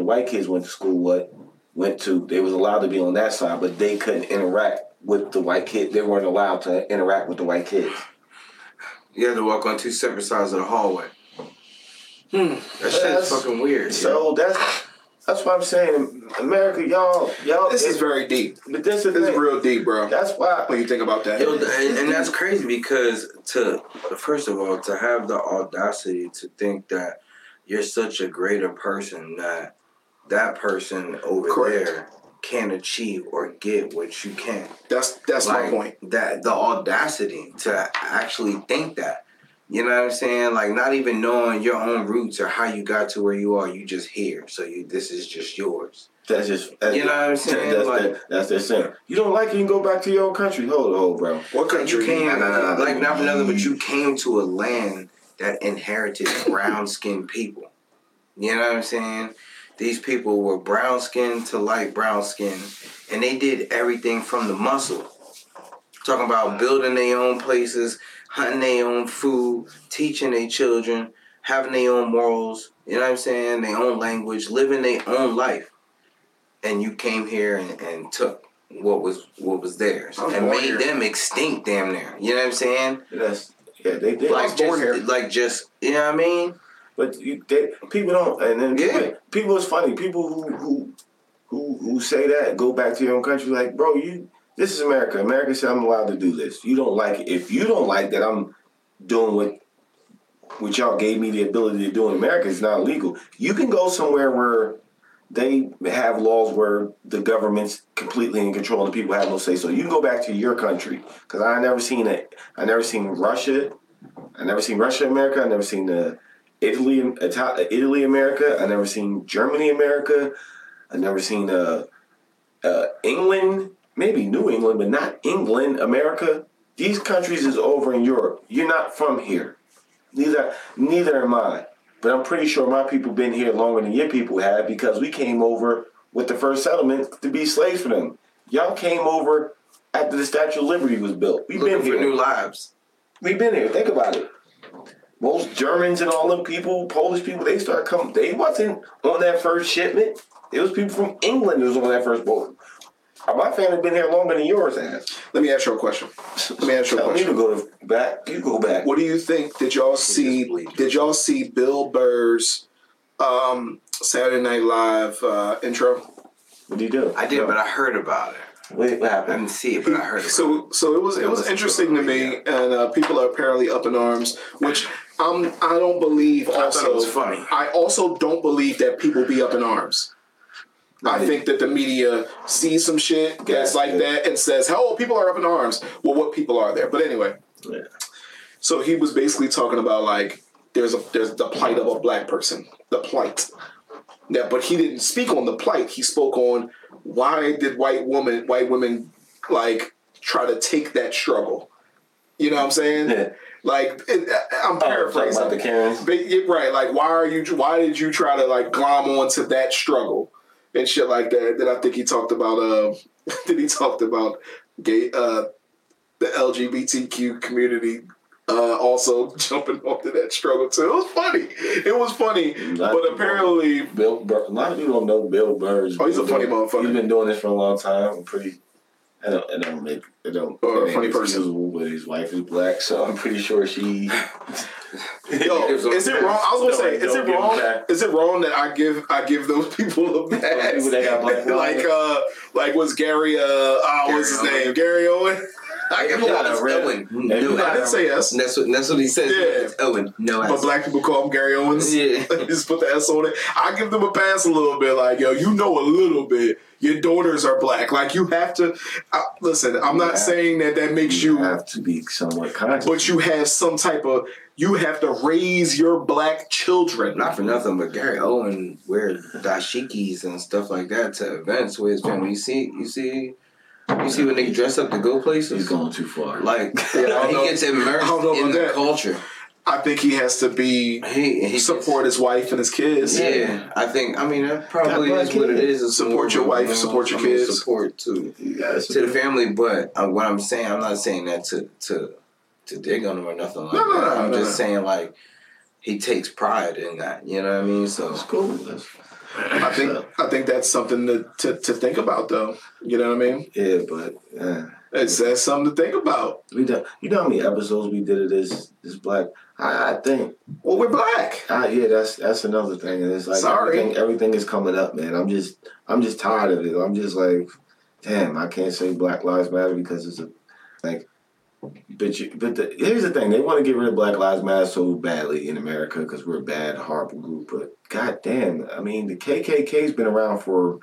to school. They was allowed to be on that side, but they couldn't interact with the white kids. They weren't allowed to interact with the white kids. You had to walk on two separate sides of the hallway. That shit's fucking weird. So that's That's what I'm saying. America, y'all. This is very deep. But this is real deep, bro. That's why. When you think about that. And that's crazy because first of all, to have the audacity to think that you're such a greater person that person over Correct. There can't achieve or get what you can. That's like, my point. That the audacity to actually think that. You know what I'm saying? Like, not even knowing your own roots or how you got to where you are, you just here. So this is just yours. You know what I'm saying? That's their center. You don't like it, you can go back to your own country. Hold, bro. What country? You came, like, not for nothing, but you came to a land that inherited brown-skinned people. You know what I'm saying? These people were brown-skinned to light brown-skinned, and they did everything from the muscle. Talking about building their own places, hunting their own food, teaching their children, having their own morals, you know what I'm saying, their own language, living their own life. And you came here and took what was theirs and made here. Them extinct damn near. You know what I'm saying? They did. Like, just, you know what I mean? But people don't, and then people, it's funny, people who say that, go back to your own country, like, bro, this is America. America said I'm allowed to do this. You don't like it. If you don't like that I'm doing what y'all gave me the ability to do in America, it's not illegal. You can go somewhere where they have laws where the government's completely in control and the people have no say. So you can go back to your country. Because I never seen it. I never seen Russia. I never seen Russia America. I never seen Italy America. I never seen Germany America. I never seen England. Maybe New England, but not England, America. These countries is over in Europe. You're not from here. Neither am I. But I'm pretty sure my people been here longer than your people have because we came over with the first settlement to be slaves for them. Y'all came over after the Statue of Liberty was built. We've been here. Looking for new lives. We've been here. Think about it. Most Germans and all them people, Polish people, they started coming. They wasn't on that first shipment. It was people from England that was on that first boat. My family been here longer than yours has. Let me ask you a question. Tell me to go back. You go back. What do you think? Did y'all see Bill Burr's Saturday Night Live intro? What did you do? I did, but I heard about it. What happened? I didn't see it, but I heard about it. So it was interesting to me, and people are apparently up in arms, which I don't believe. Also, I thought it was funny. I also don't believe that people be up in arms. I think that the media sees some shit that's like that and says, oh, people are up in arms. Well, what people are there? But anyway. Yeah. So he was basically talking about, like, there's the plight of a black person. The plight. Now, but he didn't speak on the plight. He spoke on why did white women, like, try to take that struggle. You know what I'm saying? Yeah. Like, I'm paraphrasing. About the Karens. Right. Like, why did you try to, like, glom onto that struggle? And shit like that. Then I think he talked about gay the LGBTQ community also jumping onto that struggle too. It was funny. But apparently Bill Burr, a lot of people don't know Bill Burr's. Oh, he's a funny motherfucker. He's been doing this for a long time. Or a funny person. But his wife is black, so I'm pretty sure she. Yo, is it wrong? I was gonna say, is it wrong? Is it wrong that I give those people a pass? Like was Gary? What's his name? Gary Owen. I give him Ellen. No, I didn't say yes. That's what he says. Yeah. It's Ellen. No, but black people call him Gary Owens. Yeah, just put the S on it. I give them a pass a little bit. Like, yo, you know a little bit. Your daughters are black. Like, you have to. Listen, I'm not saying that makes you have to be somewhat conscious, but you have some type of. You have to raise your black children. Not for nothing, but Gary Owen wears dashikis and stuff like that to events with his family. You see when they dress up to go places? He's going too far. Like, he gets immersed in the culture. I think he has to support his wife and his kids. Yeah, I think, that probably is what it is. Support your wife, support your kids. Support to the family, but what I'm saying, I'm not saying that to dig on them or nothing like that. I'm just saying, like, he takes pride in that. You know what I mean? So that's cool. I think that's something to think about, though. You know what I mean? Yeah, but that's something to think about. We done. You know how many episodes we did of this black? I think. Well, we're black. Yeah, that's another thing. And it's like everything is coming up, man. I'm just tired of it. I'm just like, damn, I can't say Black Lives Matter because it's a like. But here's the thing. They want to get rid of Black Lives Matter so badly in America because we're a bad, horrible group. But goddamn, I mean, the KKK's been around for a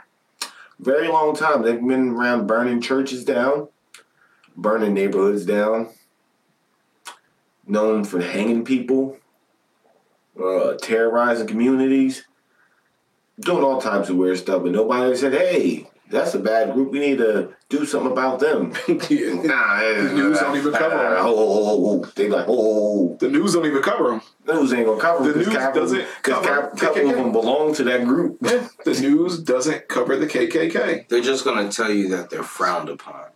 very long time. They've been around burning churches down, burning neighborhoods down, known for hanging people, terrorizing communities, doing all types of weird stuff. But nobody said, hey, that's a bad group. We need to do something about them. Yeah. Nah, the news don't even cover them. They like, the news don't even cover them. The news ain't gonna cover them. The news doesn't cover. Because a couple of them belong to that group. Yeah. The news doesn't cover the KKK. They're just gonna tell you that they're frowned upon.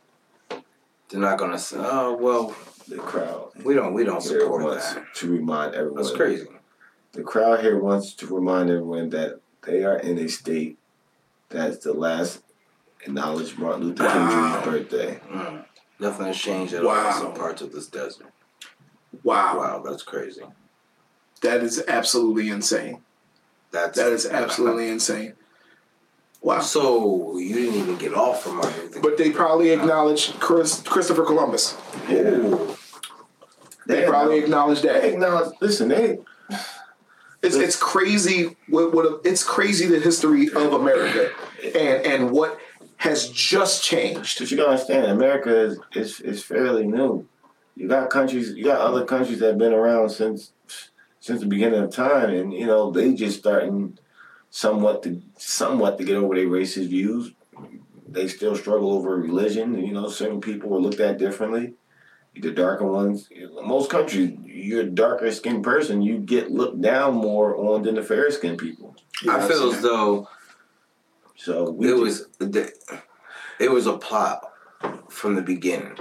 They're not gonna say, oh well, the crowd. We don't support that. To remind everyone, that's crazy. The crowd here wants to remind everyone that they are in a state that's the last. Acknowledge Martin Luther King Jr.'s birthday. Mm. Nothing has changed at all in some parts of this desert. Wow, that's crazy. That is absolutely insane. That is absolutely insane. Wow. So you didn't even get off from Martin Luther King. But they probably acknowledged Christopher Columbus. Yeah. Ooh. They probably acknowledged that. It's crazy. It's crazy the history of America and what has just changed. But you gotta understand, America is fairly new. You got other countries that have been around since the beginning of time, and you know they just starting somewhat to get over their racist views. They still struggle over religion. You know, certain people are looked at differently. The darker ones, most countries, you're a darker skinned person, you get looked down more on than the fair skinned people. You know, I feel as though it was a plot from the beginning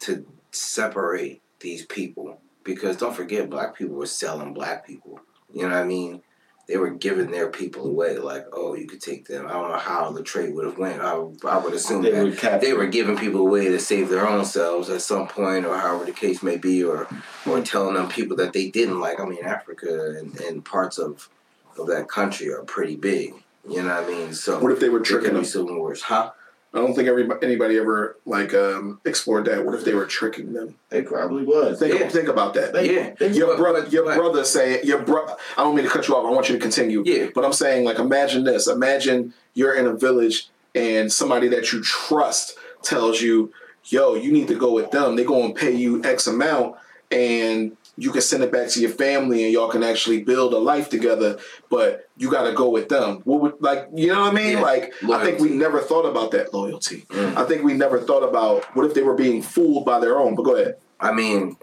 to separate these people, because don't forget, black people were selling black people. You know what I mean? They were giving their people away, like, oh, you could take them. I don't know how the trade would have went. I would assume they were giving people away to save their own selves at some point, or however the case may be, or telling them people that they didn't like. I mean, Africa and parts of that country are pretty big. You know what I mean? So what if they were tricking them? Civil wars, huh? I don't think anybody ever explored that. What if they were tricking them? They probably was. Think about that. Your brother, I don't mean to cut you off. I want you to continue. Yeah. But I'm saying, like, imagine this. Imagine you're in a village and somebody that you trust tells you, yo, you need to go with them. They're going to pay you X amount, and you can send it back to your family, and y'all can actually build a life together. But you got to go with them. What would, like, you know what I mean? Yeah. Like, loyalty. I think we never thought about that loyalty. Mm. I think we never thought about what if they were being fooled by their own. But go ahead. I mean,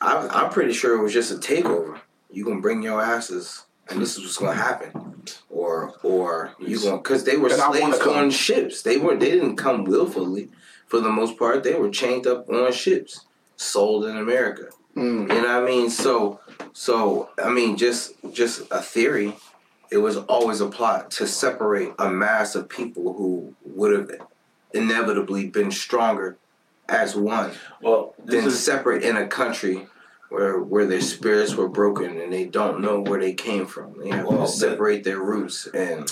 I'm pretty sure it was just a takeover. You gonna bring your asses, and this is what's gonna happen. Or you gonna, because they were slaves on ships. They didn't come willfully. For the most part, they were chained up on ships, sold in America. Mm. You know what I mean? So I mean, just a theory. It was always a plot to separate a mass of people who would have inevitably been stronger as one. Well, then separate in a country where their spirits were broken and they don't know where they came from. They have to separate their roots and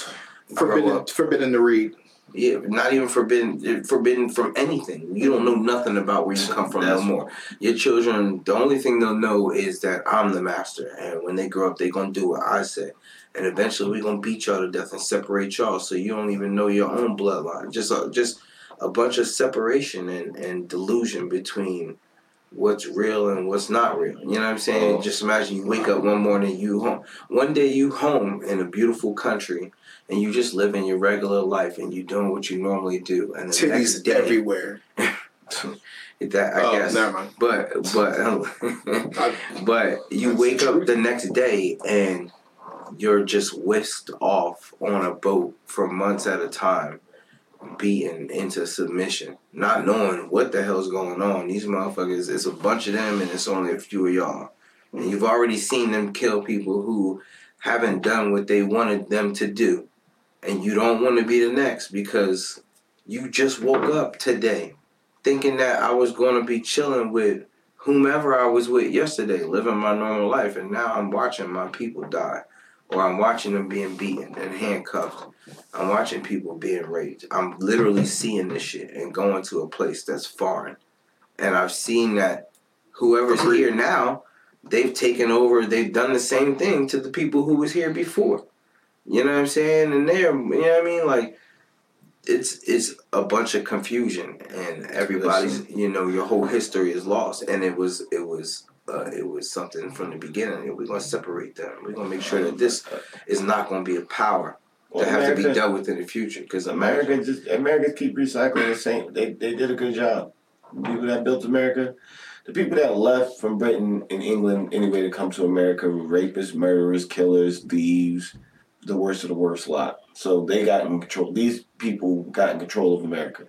forbidden to read. Yeah, not even forbidden from anything. You don't know nothing about where you come from no more. Your children, the only thing they'll know is that I'm the master. And when they grow up, they're going to do what I say. And eventually, we're going to beat y'all to death and separate y'all so you don't even know your own bloodline. Just a bunch of separation and delusion between what's real and what's not real. You know what I'm saying? Oh. Just imagine you wake up one morning, you home. One day, you home in a beautiful country. And you just live in your regular life, and you doing what you normally do. And the next day, everywhere. I guess. Never mind. But you wake up the next day, and you're just whisked off on a boat for months at a time, beaten into submission, not knowing what the hell's going on. These motherfuckers, it's a bunch of them, and it's only a few of y'all. And you've already seen them kill people who haven't done what they wanted them to do. And you don't want to be the next, because you just woke up today thinking that I was going to be chilling with whomever I was with yesterday, living my normal life. And now I'm watching my people die, or I'm watching them being beaten and handcuffed. I'm watching people being raped. I'm literally seeing this shit and going to a place that's foreign. And I've seen that whoever's here now, they've taken over. They've done the same thing to the people who was here before. You know what I'm saying? And they're, you know what I mean? Like, it's a bunch of confusion, and everybody's, you know, your whole history is lost. And it was something from the beginning. We're going to separate them. We're going to make sure that this is not going to be a power that have to be dealt with in the future. Because Americans keep recycling the same. They did a good job. The people that built America, the people that left from Britain and England anyway to come to America were rapists, murderers, killers, thieves, the worst of the worst lot. So they got in control. These people got in control of America.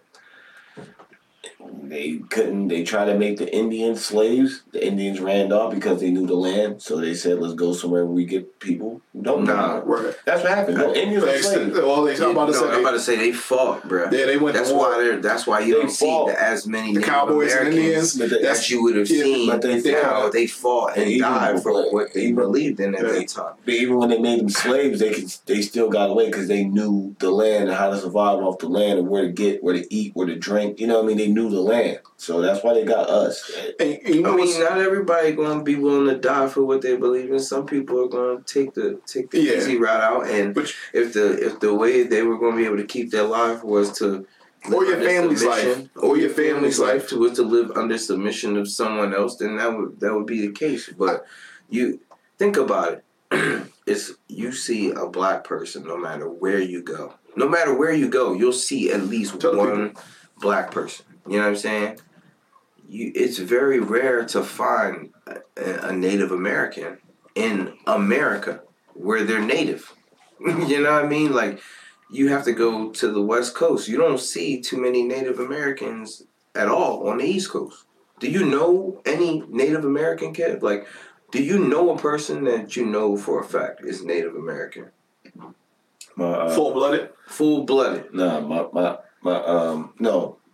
They couldn't. They tried to make the Indians slaves. The Indians ran off because they knew the land. So they said, let's go somewhere where we get people who don't know. Right. That's what happened. No, Indians are slaves. I'm about to say they fought, bro. Yeah, they went to war. That's why you don't see as many the Cowboys and Indians that you would have seen. But they fought and died for what they believed in at that time. But even when they made them slaves, they still got away because they knew the land and how to survive off the land and where to get, where to eat, where to drink. You know what I mean? They knew the land, so that's why they got us. And not everybody gonna be willing to die for what they believe in. Some people are gonna take the easy route out, and if the way they were gonna be able to keep their life was to live or your family's life, or your family's life was to live under submission of someone else, then that would be the case. But you think about it, you see a black person no matter where you go. No matter where you go, you'll see at least one black person. You know what I'm saying? It's very rare to find a Native American in America where they're native. You know what I mean? Like, you have to go to the West Coast. You don't see too many Native Americans at all on the East Coast. Do you know any Native American kid? Like, do you know a person that you know for a fact is Native American? Full-blooded? Full-blooded. No,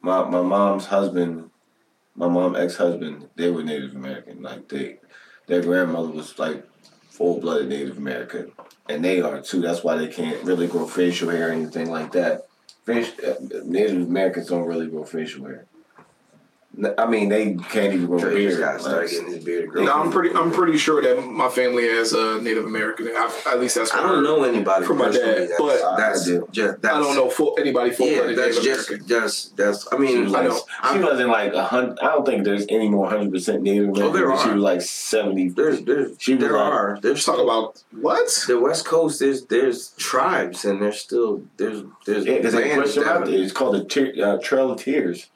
My mom's husband, my mom's ex-husband, they were Native American. Like, their grandmother was, like, full-blooded Native American. And they are, too. That's why they can't really grow facial hair or anything like that. Native Americans don't really grow facial hair. I mean, they can't even grow beard. No, I'm pretty sure that my family has a Native American. At least that's what I don't know anybody from my dad, but I don't know anybody full blooded Native American. I mean, she wasn't like 100. I don't think there's any more 100% Native American. Oh, there are. She was like 70. There are. There's talk about what the West Coast. There's tribes, and there's still it's called the Trail of Tears.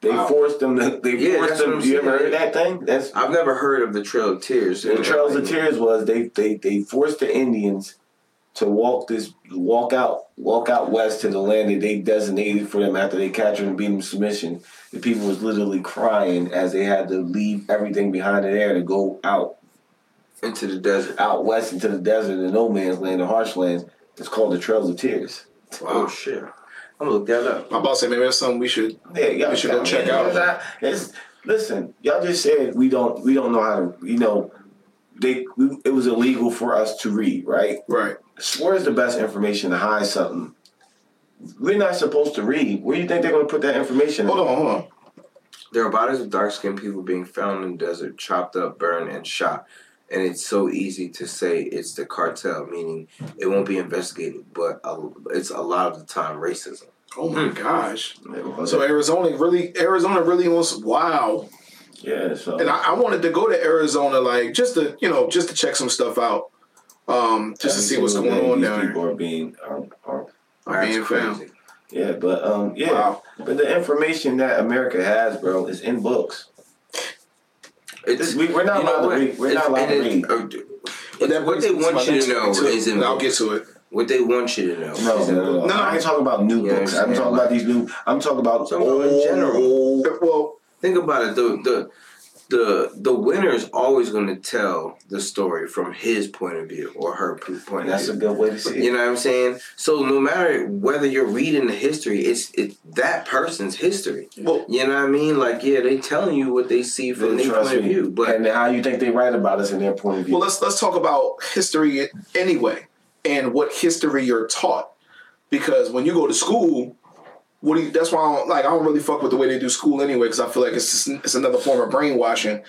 They forced them to. You ever heard that thing? I've never heard of the Trail of Tears. The Trail of Tears was they forced the Indians to walk out west to the land that they designated for them after they captured and beat them submission. The people was literally crying as they had to leave everything behind in there to go out into the desert, out west into the desert, the no man's land, the harsh lands. It's called the Trails of Tears. Wow, shit. I'm gonna look that up. My boss said maybe that's something we should go check out. Listen, y'all just said we don't know how to. You know, it was illegal for us to read, right? Right. Where is the best information to hide something? We're not supposed to read. Where do you think they're gonna put that information? Hold on. There are bodies of dark-skinned people being found in the desert, chopped up, burned, and shot. And it's so easy to say it's the cartel, meaning it won't be investigated, but it's a lot of the time racism. Oh my gosh! So Arizona really wants. Wow. Yeah. So. And I wanted to go to Arizona, like just to check some stuff out, to see what's going on there. People are being found. Yeah, but wow. But the information that America has, bro, is in books. We're not allowed to read. We're not allowed to read. What they want you to know is in books. I'll get to it. What they want you to know. No, I ain't talking about new books. I'm talking about these new. I'm talking about in general. Well, think about it. The the winner is always going to tell the story from his point of view or her point of view. That's a good way to see it. You know what I'm saying? So no matter whether you're reading the history, it's that person's history. Well, you know what I mean? Like, yeah, they telling you what they see from their point of view. But and how you think they write about us in their point of view. Well, let's talk about history anyway and what history you're taught. Because when you go to school... That's why I don't really fuck with the way they do school anyway, because I feel like it's another form of brainwashing.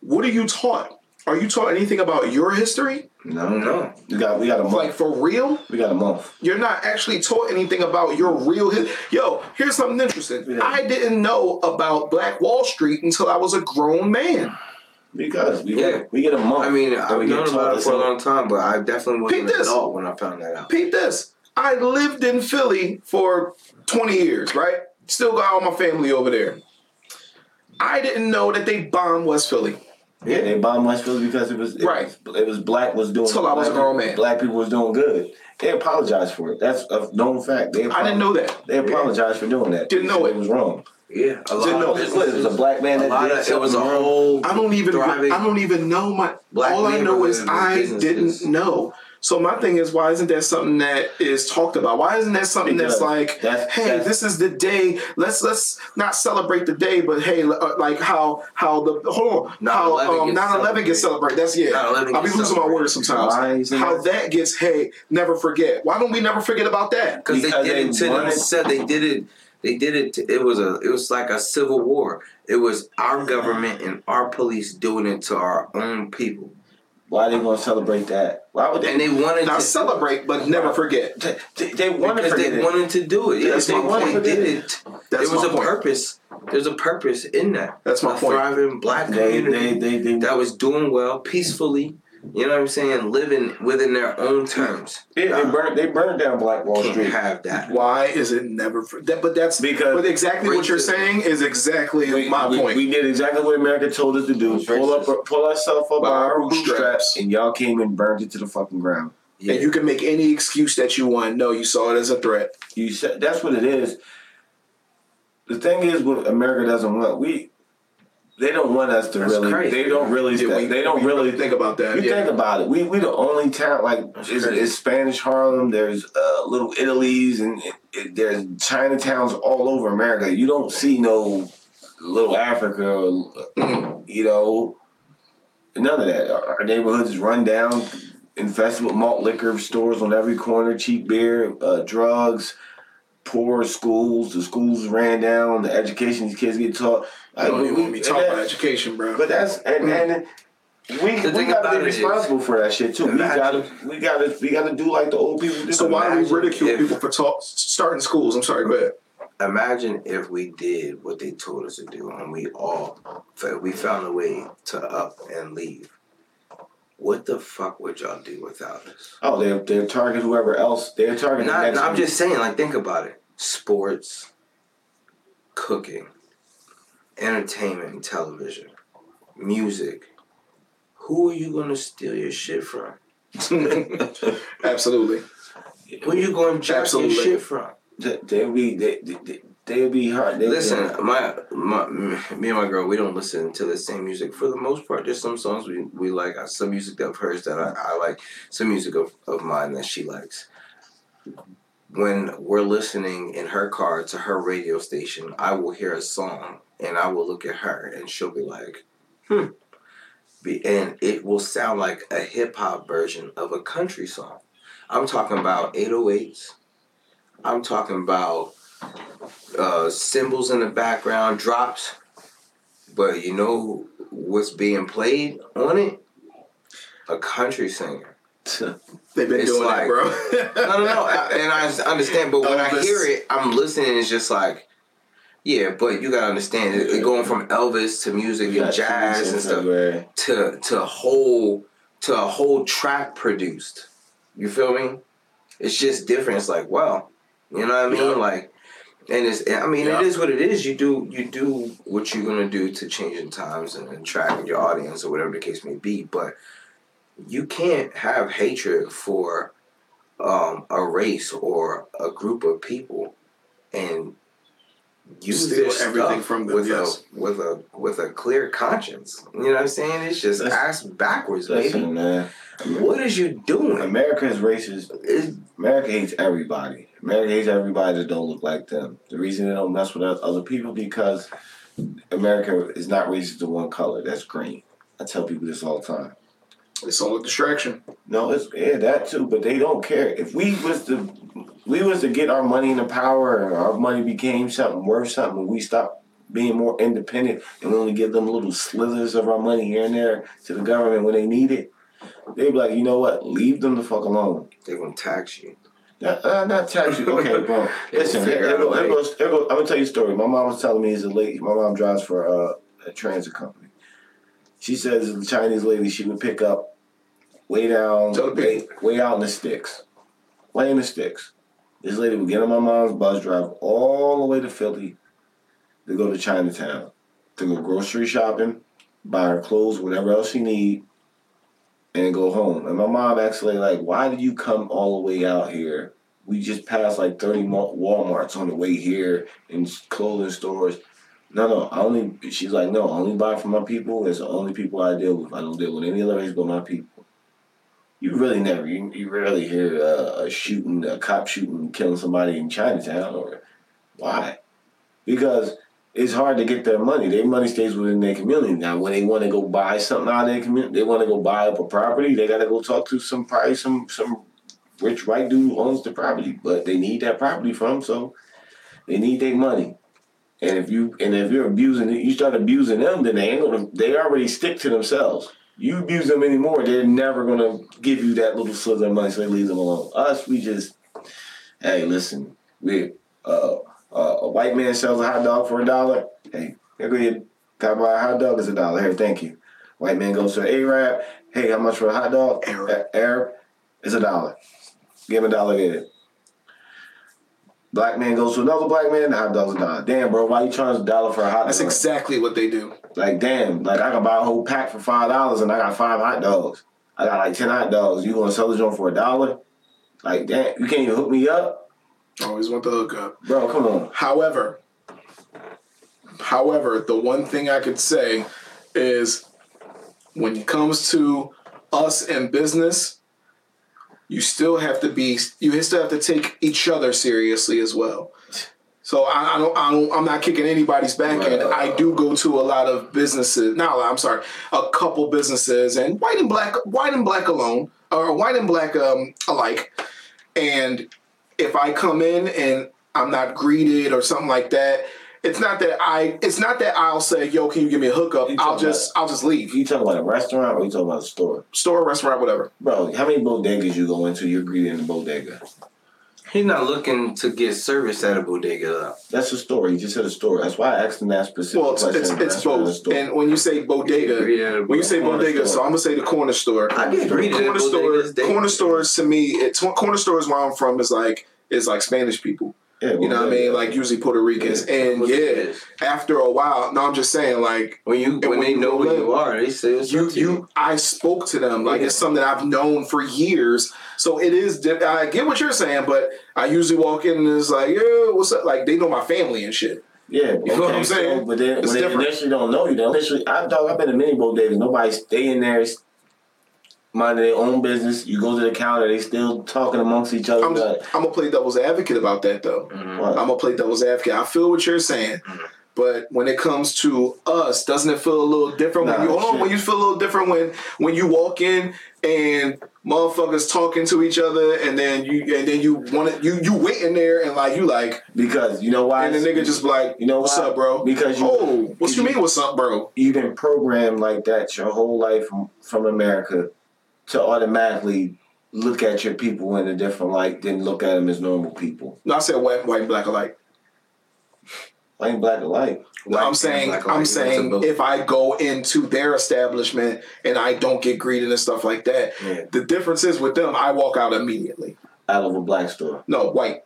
What are you taught? Are you taught anything about your history? No. We got a month. Like, for real? We got a month. You're not actually taught anything about your real history. Yo, here's something interesting. Yeah. I didn't know about Black Wall Street until I was a grown man. Because we get a month. I mean, I've known about it for a long time, but I definitely wasn't an adult when I found that out. Peep this. I lived in Philly for 20 years, right? Still got all my family over there. I didn't know that they bombed West Philly. Yeah, they bombed West Philly because it was black was doing good. Black people was doing good. They apologized for it. That's a known fact. I didn't know that. They apologized for doing that. Didn't know it was wrong. Yeah, a lot. It was a black man that did it. It was a whole. I don't even know my. All I know is I didn't know. So my thing is, why isn't that something that is talked about? Why isn't that something that's like, hey, this is the day. Let's not celebrate the day, but hey, like how 9/11 gets celebrated. That's I'll be losing my words sometimes. How that gets never forget. Why don't we never forget about that? Because they did it. It was like a civil war. It was our government and our police doing it to our own people. Why are they going to celebrate that? Why would they? And they wanted not to celebrate, but never forget. They wanted because they wanted to do it. Yes, they wanted to do it. There was a purpose. There's a purpose in that. That's my point. A thriving black community that was doing well, peacefully. You know what I'm saying? Living within their own terms. Yeah, they burned down Black Wall Street. Can't have that. Why is it never for that? But that's because. But exactly what you're saying is exactly my point. We did exactly what America told us to do. Pull ourselves up by our bootstraps, and y'all came and burned it to the fucking ground. Yeah. And you can make any excuse that you want. No, you saw it as a threat. You said that's what it is. The thing is, what America doesn't want, they don't want us to. That's really crazy. They don't really think about that. Think about it. We the only town, like, it's Spanish Harlem. There's little Italies and there's Chinatowns all over America. You don't see no little Africa, or, you know, none of that. Our neighborhoods is run down, infested with malt liquor stores on every corner, cheap beer, drugs. Poor schools, the schools ran down, the education these kids get taught. I don't even want to be taught about education, bro. But that's we gotta be responsible for that shit too. We gotta do like the old people do. So why do we ridicule people for starting schools? I'm sorry, go ahead. Imagine if we did what they told us to do, and we found a way to up and leave. What the fuck would y'all do without us? Oh, they'll target whoever else. They'll target the next. I'm just saying, like, think about it. Sports, cooking, entertainment and television, music. Who are you going to steal your shit from? Absolutely. Who are you going to jack your shit from? They'll be hard. Listen, me and my girl, we don't listen to the same music for the most part. There's some songs we like, some music of hers that I like, some music of mine that she likes. When we're listening in her car to her radio station, I will hear a song and I will look at her and she'll be like, and it will sound like a hip hop version of a country song. I'm talking about 808s. I'm talking about cymbals in the background, drops, but you know what's being played on it? A country singer. They've been doing like, that, bro. No. And I understand, but when I hear it, I'm listening. It's just like, yeah, but you gotta understand, it's going from Elvis to music and jazz and stuff to a whole track produced. You feel me? It's just different. It's like, wow, you know what I mean? Yeah. Like. It is what it is. You do what you're gonna do to changing times and attracting your audience or whatever the case may be. But you can't have hatred for a race or a group of people and you steal everything from them with a clear conscience. You know what I'm saying? It's just ass backwards, baby. Man. What is you doing? America is racist. America hates everybody. America hates everybody that don't look like them. The reason they don't mess with other people because America is not racist to one color. That's green. I tell people this all the time. It's all a distraction. No, it's that too, but they don't care. If we was to get our money into power and our money became something worth something and we stopped being more independent and only give them little slithers of our money here and there to the government when they need it, they'd be like, you know what? Leave them the fuck alone. They're going to tax you. Not tax you. Okay, bro. Listen, I'm going to tell you a story. My mom was telling me as a lady, my mom drives for a transit company. She says the Chinese lady she would pick up way out in the sticks. Way in the sticks. This lady would get on my mom's bus, drive all the way to Philly to go to Chinatown, to go grocery shopping, buy her clothes, whatever else she need, and go home. And my mom actually like, why did you come all the way out here? We just passed like 30 Walmarts on the way here and clothing stores. She's like, no, I only buy from my people. It's the only people I deal with. I don't deal with any other race but my people. You rarely hear a cop shooting, killing somebody in Chinatown. Or why? Because it's hard to get their money. Their money stays within their community. Now, when they want to go buy something out of their community, they want to go buy up a property, they got to go talk to some rich white dude who owns the property. But they need that property from, so they need their money. And if you're abusing, you start abusing them, then they already stick to themselves. You abuse them anymore, they're never gonna give you that little slither of money, so they leave them alone. Us, we just, hey, listen, we a white man sells a hot dog for $1. Hey, here go your top buy a hot dog is $1. Here, thank you. White man goes to an Arab. Hey, how much for a hot dog? Arab is $1. Give him $1, get it. Black man goes to another black man, the hot dog's $1. Damn, bro, why you charge $1 for a hot dog? That's exactly what they do. Like, damn, like I can buy a whole pack for $5 and I got 5 hot dogs. I got like 10 hot dogs. You gonna sell this joint for $1? Like, damn, you can't even hook me up? Always want the hookup. Bro, come on. However, the one thing I could say is when it comes to us and business, you still have to take each other seriously as well. So I'm not kicking anybody's back end. I do go to a lot of businesses. A couple businesses and white and black alike. And if I come in and I'm not greeted or something like that, it's not that I'll say, yo, can you give me a hookup? I'll just leave. You talking about a restaurant or you talking about a store? Store, restaurant, whatever. Bro, how many bodegas you go into, you're greeted in the bodega? He's not looking to get service at a bodega, though. That's a store. You just said a store. That's why I asked him that specific question. It's both. And when you say bodega, so I'm going to say the corner store. I get greeted at bodegas. Corner stores, to me, corner stores where I'm from is like Spanish people. Yeah, you know what I mean? Like usually Puerto Ricans, after a while. No, I'm just saying, like when they know who you are, they say you. I spoke to them like it's something I've known for years. So it is. I get what you're saying, but I usually walk in and it's like, yeah, what's up? Like they know my family and shit. Yeah, you know what I'm saying. So, but then when they initially don't know you, I've been to many bodegas. Nobody stay in there. Mind their own business. You go to the counter, they still talking amongst each other. I'm gonna play devil's advocate about that though. Mm-hmm. I'm gonna play devil's advocate. I feel what you're saying, but when it comes to us, doesn't it feel a little different when you walk in and motherfuckers talking to each other, and then you wait in there and because you know why, and the nigga just like, you know, what's up, bro? Because what you mean, what's up, bro? You've been programmed like that your whole life from America, to automatically look at your people in a different light than look at them as normal people. No, I said white and black alike. White and black alike. No, I'm saying if I go into their establishment and I don't get greeted and stuff like that, the difference is with them, I walk out immediately. Out of a black store? No, white.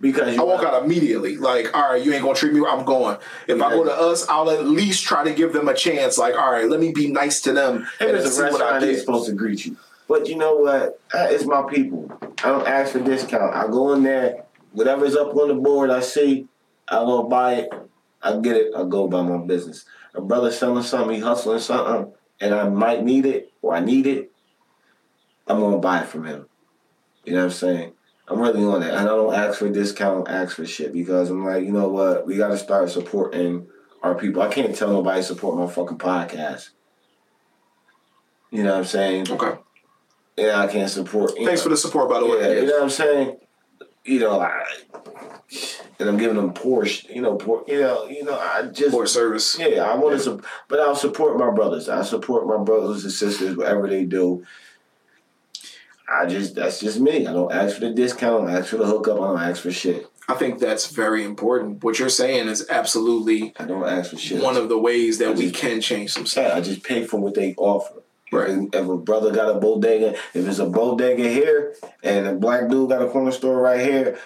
Because I walk out immediately. Like, all right, you ain't gonna treat me. I'm going. If I go to us, I'll at least try to give them a chance. Like, all right, let me be nice to them. And it's a restaurant. They're supposed to greet you. But you know what? It's my people. I don't ask for discount. I go in there. Whatever's up on the board, I see. I'll go buy it. I get it. I'll go buy my business. A brother selling something, he hustling something, and I might need it or I need it, I'm going to buy it from him. You know what I'm saying? I'm really on that. I don't ask for a discount, I don't ask for shit because I'm like, you know what? We got to start supporting our people. I can't tell nobody to support my fucking podcast. You know what I'm saying? Okay. Yeah, I can't support. Thanks for the support, by the way. You know what I'm saying? You know, and I'm giving them poor, I just poor service. Yeah, I want to, but I'll support my brothers. I support my brothers and sisters, whatever they do. That's just me. I don't ask for the discount. I don't ask for the hookup. I don't ask for shit. I think that's very important. What you're saying is absolutely. I don't ask for shit. One of the ways that we can change some stuff. Yeah, I just pay for what they offer. Right. If a brother got a bodega, if it's a bodega here, and a black dude got a corner store right here,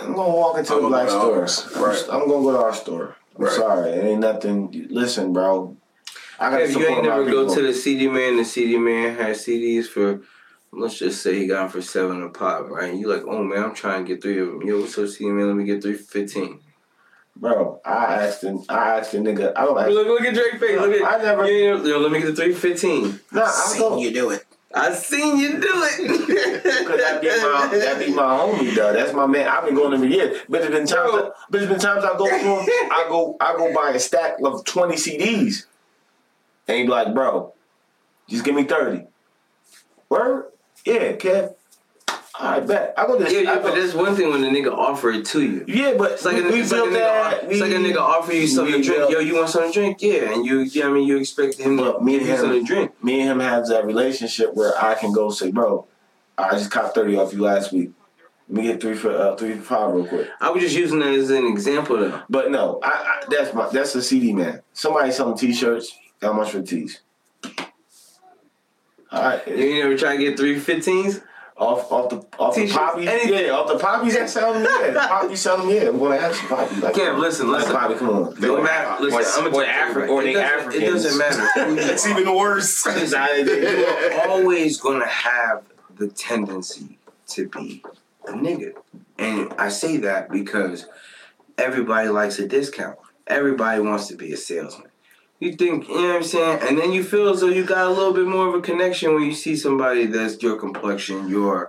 I'm going to walk into the black store. Right. I'm going to go to our store. I'm sorry. It ain't nothing. Listen, bro. I got to support my people. You ain't never go to the CD man. The CD man had CDs for, let's just say he got for $7 a pop, right? And you like, oh, man, I'm trying to get 3 of them. Yo, what's up, CD man? Let me get 3 for $15. Bro, I asked the nigga. I don't ask. Look at Drake's face. I never. You know, let me get the 315. Nah, you do it. I seen you do it. Because that be my homie, though. That's my man. I've been going to years. But it's been times. I go through. I go buy a stack of 20 CDs, and he be like, bro, just give me 30. Word? Yeah, Kev. I bet. I go to but that's one thing when the nigga offer it to you. Yeah, but it's like a nigga offer you something to drink. Yo, you want something to drink? Yeah, and you expect him to give you something to drink. Me and him have that relationship where I can go say, bro, I just caught 30 off you last week. Let me get 3 for 5 real quick. I was just using that as an example though. But no, that's a CD man. Somebody selling t-shirts. How much for tees? All right. You never try to get 3 15s? Off the poppies, anything. Yeah. Off the poppies that sell them, yeah. Poppies sell them, yeah. I'm gonna ask you, poppy. Like, yeah, listen. Poppy, come on. They don't matter. Listen, or African, or they Africans. It doesn't matter. That's even worse. You're always gonna have the tendency to be a nigga, and I say that because everybody likes a discount. Everybody wants to be a salesman. You think, you know what I'm saying? And then you feel as though you got a little bit more of a connection when you see somebody that's your complexion, y'all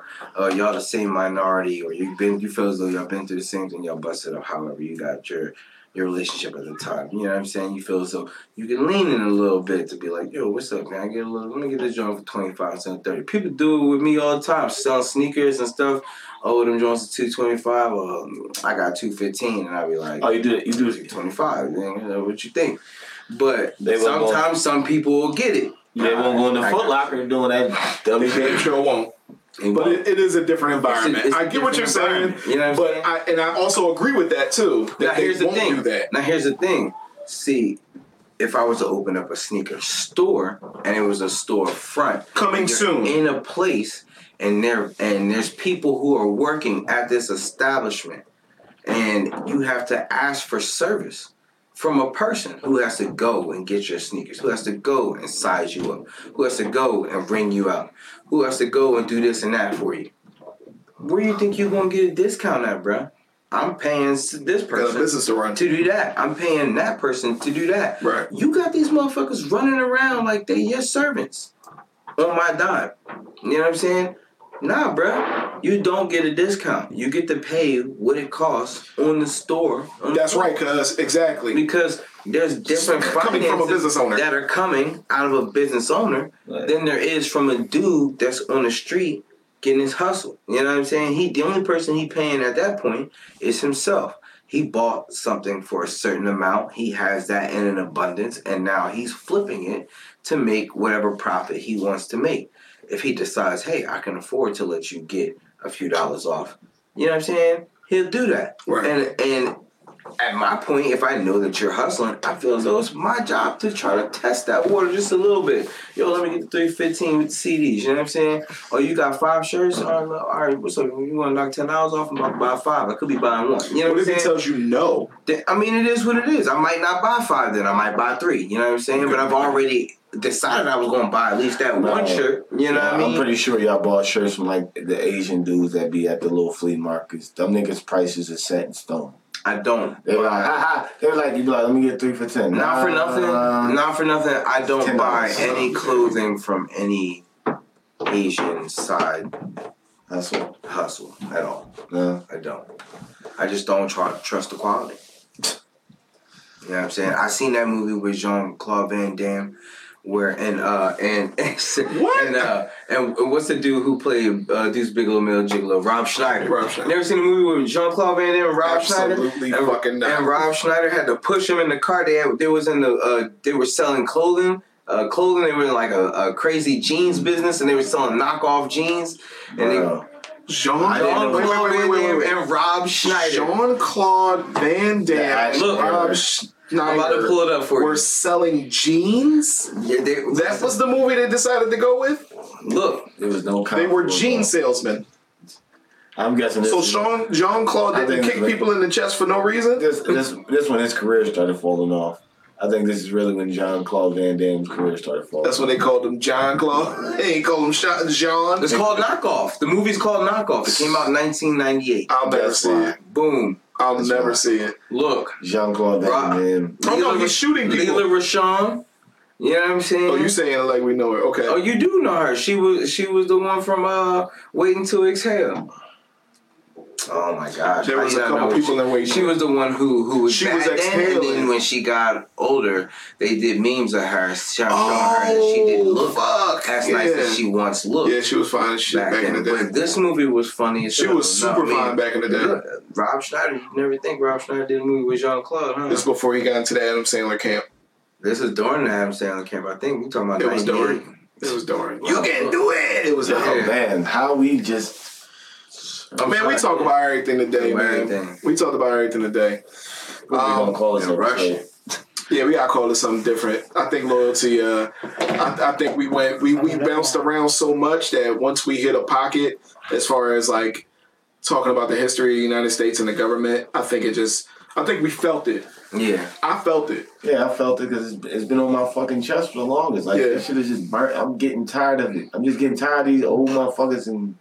the same minority, or you feel as though y'all been through the same thing, y'all busted up, however you got your relationship at the time. You know what I'm saying? You feel as though you can lean in a little bit to be like, yo, what's up, man? Let me get this joint for 25 instead of 30. People do it with me all the time, selling sneakers and stuff. Oh, them joints are 225. I got 215, and I be like, oh, you do 225. What you think? But sometimes some people will get it. They won't go in the Foot Locker doing that. They sure won't. But it is a different environment. I get what you're saying. You know what I'm saying? And I also agree with that too. Now here's the thing. See, if I was to open up a sneaker store and it was a storefront coming soon in a place, and there's people who are working at this establishment, and you have to ask for service from a person who has to go and get your sneakers, who has to go and size you up, who has to go and ring you out, who has to go and do this and that for you. Where do you think you're going to get a discount at, bruh? I'm paying this person to do that. I'm paying that person to do that. Right. You got these motherfuckers running around like they your servants on my dime. You know what I'm saying? Nah, bruh. You don't get a discount. You get to pay what it costs on the store. That's right, cuz. Exactly. Because there's different finances from a business owner that are coming out of a business owner than there is from a dude that's on the street getting his hustle. You know what I'm saying? The only person he paying at that point is himself. He bought something for a certain amount. He has that in an abundance, and now he's flipping it to make whatever profit he wants to make. If he decides, hey, I can afford to let you get a few dollars off, you know what I'm saying? He'll do that. Right. And at my point, if I know that you're hustling, I feel as though it's my job to try to test that water just a little bit. Yo, let me get the 315 with CDs, you know what I'm saying? Oh, you got 5 shirts? All right, what's up? You want to knock $10 off? I'm about to buy 5. I could be buying 1. You know what I'm saying? What if he tells you no? I mean, it is what it is. I might not buy 5 then. I might buy 3, you know what I'm saying? But I've already decided I was going to buy at least that one shirt. You know what I mean? I'm pretty sure y'all bought shirts from like the Asian dudes that be at the little flea markets. Them niggas' prices are set in stone. I don't. They were like, ha ha. They were like, you be like, let me get 3 for $10. Not for nothing. I don't buy any clothing from any Asian side hustle at all. No, I don't. I just don't trust the quality. You know what I'm saying? I seen that movie with Jean-Claude Van Damme, where and what's the dude who played Deuce Bigelow Male Gigalo? Rob Schneider. Never seen a movie with Jean-Claude Van Damme and Rob Absolutely Schneider. Fucking not. And Rob Schneider had to push him in the car. They were selling clothing. They were in like a crazy jeans business, and they were selling knockoff jeans. And Jean-Claude and Rob Schneider. Jean-Claude Van Damme. Look, Rob Schneider. I'm about to pull it up for you. We're selling jeans? Yeah, that was the movie they decided to go with? Look. There was no They were jean salesmen. I'm guessing this. So Jean-Claude didn't kick people in the chest for no reason? This when his career started falling off. I think this is really when Jean-Claude Van Damme's career started falling. That's when they called him Jean-Claude. They ain't called him Jean. It's called Knockoff. The movie's called Knockoff. It came out in 1998. I'll never see it. Boom. I'll never see it. Look. Jean-Claude Van Damme. Oh, no, he's shooting people. Lela Rochon. You know what I'm saying? Oh, you saying it like we know her. Okay. Oh, you do know her. She was the one from Waiting to Exhale. Oh, my gosh. There was a couple people in Waiting. She was the one who was back then, and then when she got older, they did memes of her showing her that she didn't look as nice as she once looked. Yeah, she was fine as shit back in the day. But this movie was funny as shit. She was super fine back in the day. Rob Schneider, you never think Rob Schneider did a movie with Jean-Claude, huh? This before he got into the Adam Sandler camp. This is during the Adam Sandler camp. I think we're talking about that. It was during. You can do it! It was man, how we just... Oh, man, we talk about everything today, man. We talked about everything today. We're going to call it something Russian. Yeah, we got to call it something different. I think loyalty, I think we bounced around so much that once we hit a pocket, as far as like talking about the history of the United States and the government, I think we felt it. Yeah. I felt it. Yeah, I felt it because it's been on my fucking chest for the longest. Like, this shit is just burnt. I'm getting tired of it. I'm just getting tired of these old motherfuckers and...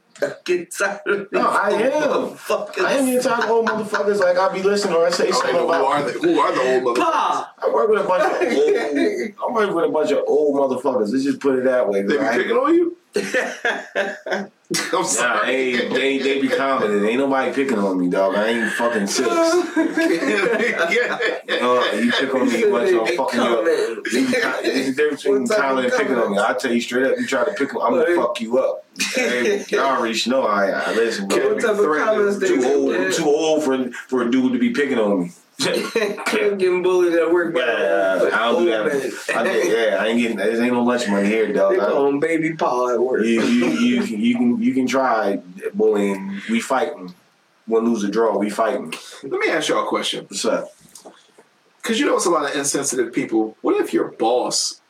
Get tired of no, I am. I am getting tired of old motherfuckers. Like, I be listening or I say something about... Who are the old motherfuckers? I work with a bunch of old... motherfuckers. Let's just put it that way. They be picking on you? I'm sorry. Nah, they be commenting. Ain't nobody picking on me, dog. I ain't fucking 6. You pick on me much, I'll fucking you up. There's a difference between commenting and picking on me. I tell you straight up, you try to pick on me, I'm gonna fuck you up. Hey, y'all already know I listen. What type of comments they do? Too old for a dude to be picking on me. I'm getting bullied at work. I don't do that. I ain't getting. This ain't no lunch money here, dog. They call him Baby Paul at work. You can try bullying. We fighting. We'll lose a draw. We fighting. Let me ask y'all a question. What's up? Because you know it's a lot of insensitive people. What if your boss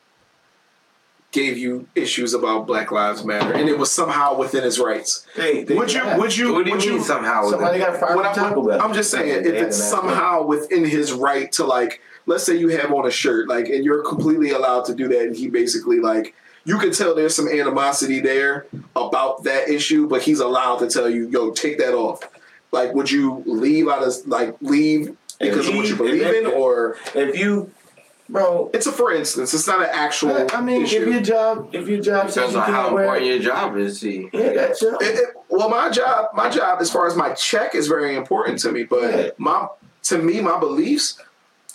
gave you issues about Black Lives Matter, and it was somehow within his rights? Hey, would you mean somehow? Somebody got fired. I'm just saying, if it's somehow within his right to, like, let's say you have on a shirt, like, and you're completely allowed to do that, and he basically, like, you can tell there's some animosity there about that issue, but he's allowed to tell you, yo, take that off. Like, would you leave because of what you believe in, or if you? Bro, it's for instance. It's not an actual issue. If your job says you can't wear... Depends on how important your job is, see. Yeah, that's it. Well, my job, as far as my check, is very important to me. But my beliefs,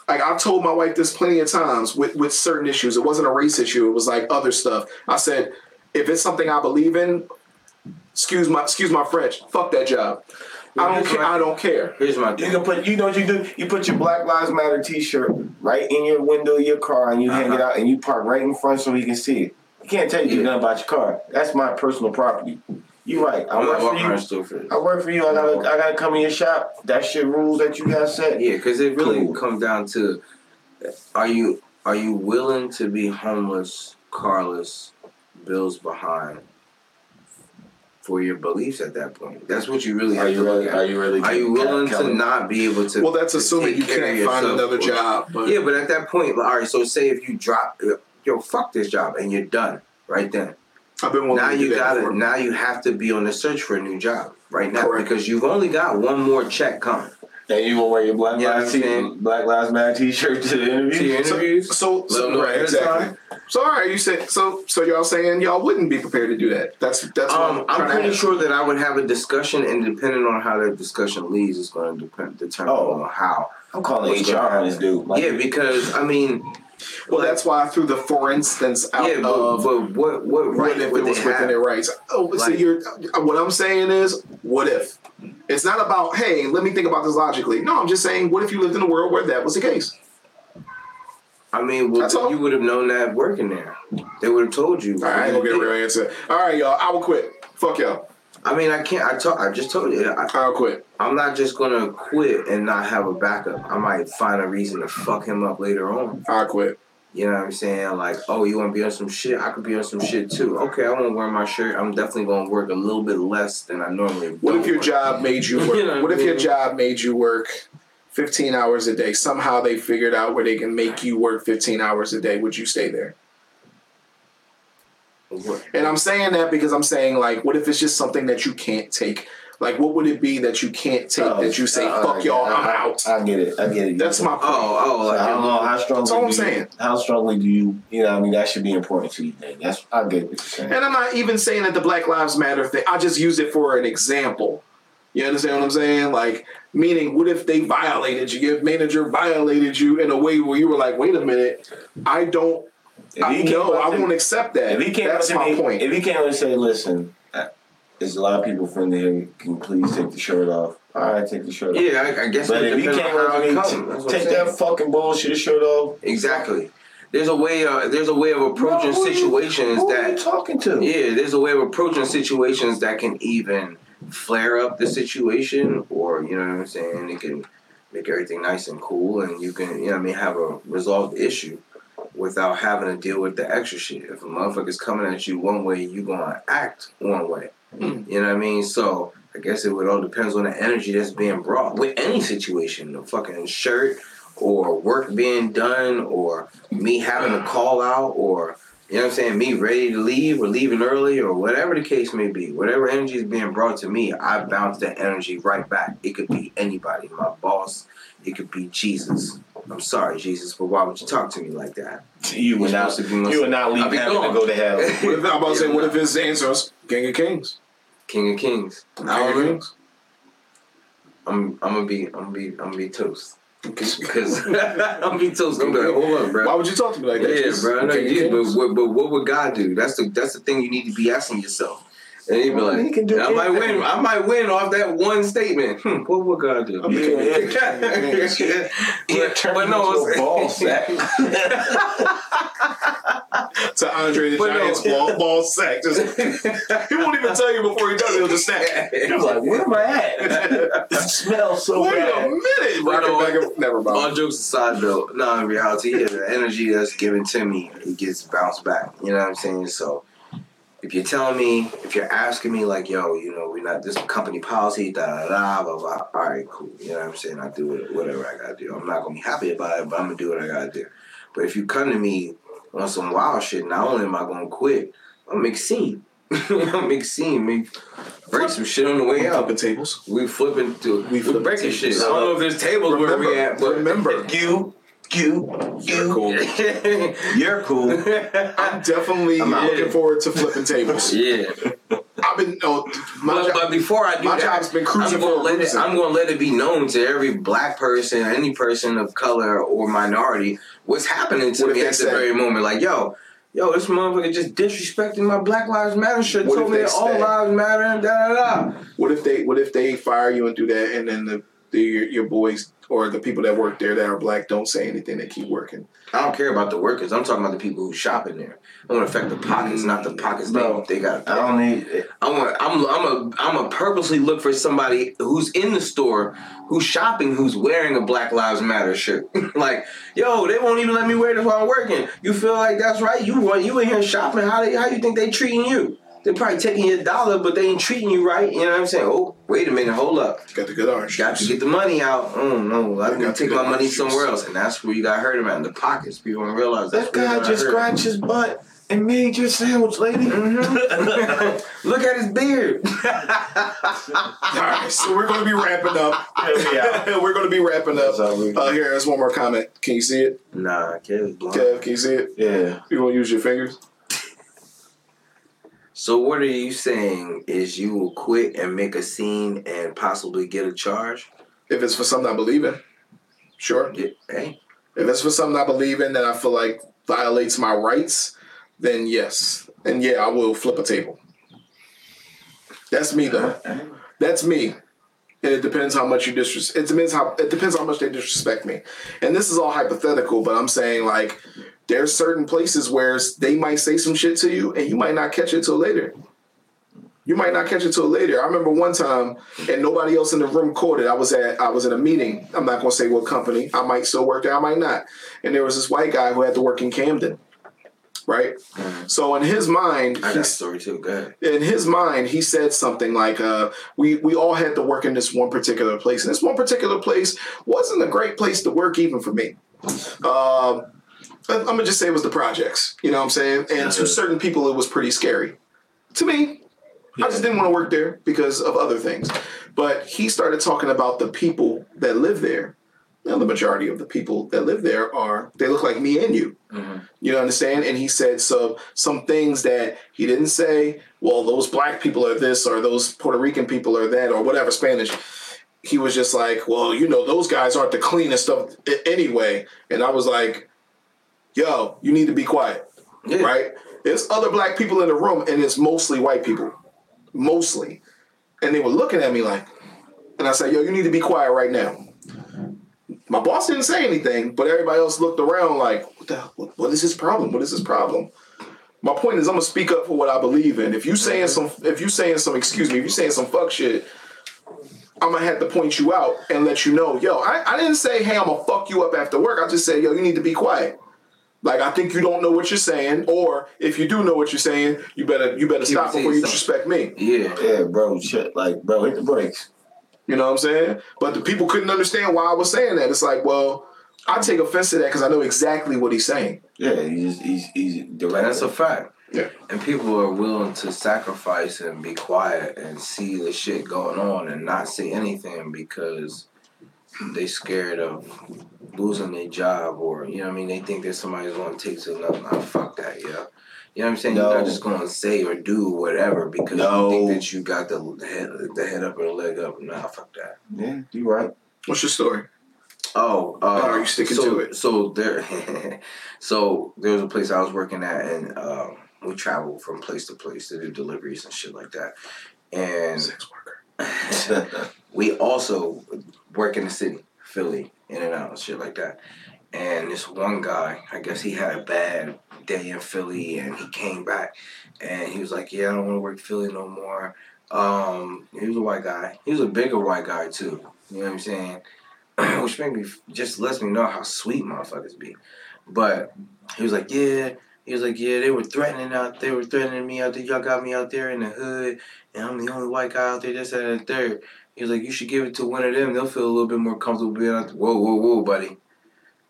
like, I've told my wife this plenty of times with certain issues. It wasn't a race issue. It was, like, other stuff. I said, if it's something I believe in, excuse my French, fuck that job. I don't care. Here's my thing. You know what you do? You put your Black Lives Matter T-shirt right in your window of your car, and you hang it out, and you park right in front so he can see it. He can't tell you nothing about your car. That's my personal property. You're right. I work for you. I gotta come in your shop. That's your rules that you guys set. Yeah, because it really comes down to: are you willing to be homeless, carless, bills behind? For your beliefs at that point, that's what you really have to look at. Are you willing to not be able to? Well, that's assuming you can't find another job. But at that point, all right. So say if you drop, fuck this job, and you're done right then. I've been wanting to do that before. Now you have to be on the search for a new job right now. Correct. Because you've only got one more check coming. And you gonna wear your Black Lives Matter T-shirt to the interview? So, right, exactly. So, all right, you said so. Y'all saying y'all wouldn't be prepared to do that? That's. I'm pretty sure that I would have a discussion, and depending on how that discussion leads, it's going to determine on how. I'm calling HR on this dude. Yeah, because I mean, well, that's why I threw the for instance out of. But what right if it was within their rights? Oh, so what I'm saying is, what if? It's not about, hey, let me think about this logically. No, I'm just saying, what if you lived in a world where that was the case? I mean, you would have known that working there. They would have told you. All right, I ain't going to get a real answer. All right, y'all, I will quit. Fuck y'all. I mean, I can't. I just told you. I'll quit. I'm not just going to quit and not have a backup. I might find a reason to fuck him up later on. I'll quit. You know what I'm saying? Like, oh, you want to be on some shit? I could be on some shit, too. Okay, I want to wear my shirt. I'm definitely going to work a little bit less than I normally would. What if your job made you work? Your job made you work 15 hours a day? Somehow they figured out where they can make you work 15 hours a day. Would you stay there? What? And I'm saying that because I'm saying, like, what if it's just something that you can't take? Like, what would it be that you can't take that you say, fuck y'all, I'm out? I get it. That's my point. Like, I don't know how strongly. That's all I'm saying. How strongly do you know, I mean, that should be important to you. I get what you're saying. And I'm not even saying that the Black Lives Matter thing. I just use it for an example. You understand what I'm saying? Like, meaning, what if they violated you? If manager violated you in a way where you were like, wait a minute, I don't, no, I won't accept that. That's my point. If he can't really say, listen, there's a lot of people from there can please take the shirt off. All right, take the shirt off. Yeah, I guess. But if you can't take that fucking bullshit shirt off. Exactly. There's a way of approaching situations that. Who are you talking to? Yeah, there's a way of approaching situations that can even flare up the situation, or you know what I'm saying. It can make everything nice and cool, and you can have a resolved issue without having to deal with the extra shit. If a motherfucker's coming at you one way, you gonna act one way. You know what I mean? So I guess it would all depends on the energy that's being brought with any situation, the fucking shirt or work being done or me having a call out or, you know what I'm saying, me ready to leave or leaving early or whatever the case may be. Whatever energy is being brought to me, I bounce that energy right back. It could be anybody, my boss. It could be Jesus. I'm sorry, Jesus, but why would you talk to me like that? You would not leave heaven to go to hell. What if his answer was King of Kings? King of Kings. I'm gonna be toast. Because I'm gonna be toast. I'm gonna be like, hold on, bro. Why would you talk to me like that? Yeah, Jesus? Bro. I know you did, but what would God do? That's the thing you need to be asking yourself. And he'd be like, I might win off that one statement. What would God do? But no, it's ball sack. To Andre the Giant's ball sack. Just, he won't even tell you before he does it. He'll just sack. He was like, where am I at? It smells so bad. Wait a minute. Never mind. All jokes aside, though, in reality, the energy that's given to me, it gets bounced back. You know what I'm saying? So, if you're asking me, like, yo, we're not this company policy, blah, blah, blah. All right, cool. You know what I'm saying? I do whatever I got to do. I'm not going to be happy about it, but I'm going to do what I got to do. But if you come to me on some wild shit, not only am I going to quit, I'm going to make a scene. Break some shit on the way out. Flipping tables. We breaking shit. I don't know if there's tables where we at, but remember, you're cool. I'm definitely looking forward to flipping tables. Yeah. I've been. But before I do my job's been cruising I'm going to let it be known to every black person, any person of color or minority, what's happening to me at the very moment. Like, yo, this motherfucker just disrespected my Black Lives Matter shit. Told me that all lives matter and da. What if they fire you and do that, and then your boys or the people that work there that are black don't say anything, they keep working? I don't care about the workers. I'm talking about the people who shop in there. I want to affect the pockets, not the pockets they got. I don't need it. I'm a purposely look for somebody who's in the store, who's shopping, who's wearing a Black Lives Matter shirt. Like, yo, they won't even let me wear this while I'm working. You feel like that's right? You in here shopping? How you think they treating you? They're probably taking your dollar, but they ain't treating you right. You know what I'm saying? Oh, wait a minute, hold up. Got the good orange. Got to get the money out. Oh, no, I'm going to take my money somewhere else. And that's where you got hurt about, in the pockets. People don't realize that. That guy just scratched his butt and made your sandwich, lady. Mm-hmm. Look at his beard. All right, so we're going to be wrapping up. Yeah. We're going to be wrapping up. Here, there's one more comment. Can you see it? Nah, Kev's blind. Kev, can you see it? Yeah. You going to use your fingers? So what are you saying? Is you will quit and make a scene and possibly get a charge? If it's for something I believe in. Sure. Yeah. Hey. If it's for something I believe in that I feel like violates my rights, then yes. And yeah, I will flip a table. That's me though. That's me. And it depends how much you disrespect. It depends how much they disrespect me. And this is all hypothetical, but I'm saying like there's certain places where they might say some shit to you and you might not catch it till later. You might not catch it till later. I remember one time, and nobody else in the room caught it. I was in a meeting. I'm not going to say what company. I might still work there. I might not. And there was this white guy who had to work in Camden, right? Mm-hmm. So in his mind, I got a story too. Go ahead. In his mind, he said something like, "We all had to work in this one particular place, and this one particular place wasn't a great place to work, even for me." I'm gonna just say it was the projects. You know what I'm saying? And to certain people, it was pretty scary. To me. Yeah. I just didn't want to work there because of other things. But he started talking about the people that live there. Now, the majority of the people that live there they look like me and you. Mm-hmm. You know what I'm saying? And he said some things that he didn't say, well, those black people are this or those Puerto Rican people are that or whatever, Spanish. He was just like, well, you know, those guys aren't the cleanest of anyway. And I was like, yo, you need to be quiet, yeah. Right? There's other black people in the room and it's mostly white people. Mostly. And they were looking at me like, and I said, yo, you need to be quiet right now. My boss didn't say anything, but everybody else looked around like, what is his problem? My point is I'm gonna speak up for what I believe in. If you saying some fuck shit, I'm gonna have to point you out and let you know, yo, I didn't say, hey, I'm gonna fuck you up after work. I just said, yo, you need to be quiet. Like, I think you don't know what you're saying, or if you do know what you're saying, you better stop before you disrespect me. Yeah, bro, shit, like, bro, hit the brakes. You know what I'm saying? But the people couldn't understand why I was saying that. It's like, well, I take offense to that because I know exactly what he's saying. Yeah, he's direct. That's a fact. Yeah. And people are willing to sacrifice and be quiet and see the shit going on and not say anything because they scared of losing their job or, you know what I mean, they think that somebody's going to take something. Nah, fuck that, yo. You know what I'm saying? No. You're not just going to say or do whatever because you think that you got the head up and the leg up. Nah, fuck that. Yeah, you right. What's your story? Oh. Are you sticking to it? So there was a place I was working at and we traveled from place to place to do deliveries and shit like that. And sex worker. We also work in the city, Philly, in and out and shit like that. And this one guy, I guess he had a bad day in Philly and he came back and he was like, yeah, I don't want to work Philly no more. He was a white guy. He was a bigger white guy too. You know what I'm saying? Which lets me know how sweet motherfuckers be. But he was like, yeah. He was like, yeah, they were threatening me out there. Y'all got me out there in the hood and I'm the only white guy out there, this, that, and the third. He was like, you should give it to one of them. They'll feel a little bit more comfortable being out there. Whoa, whoa, whoa, buddy.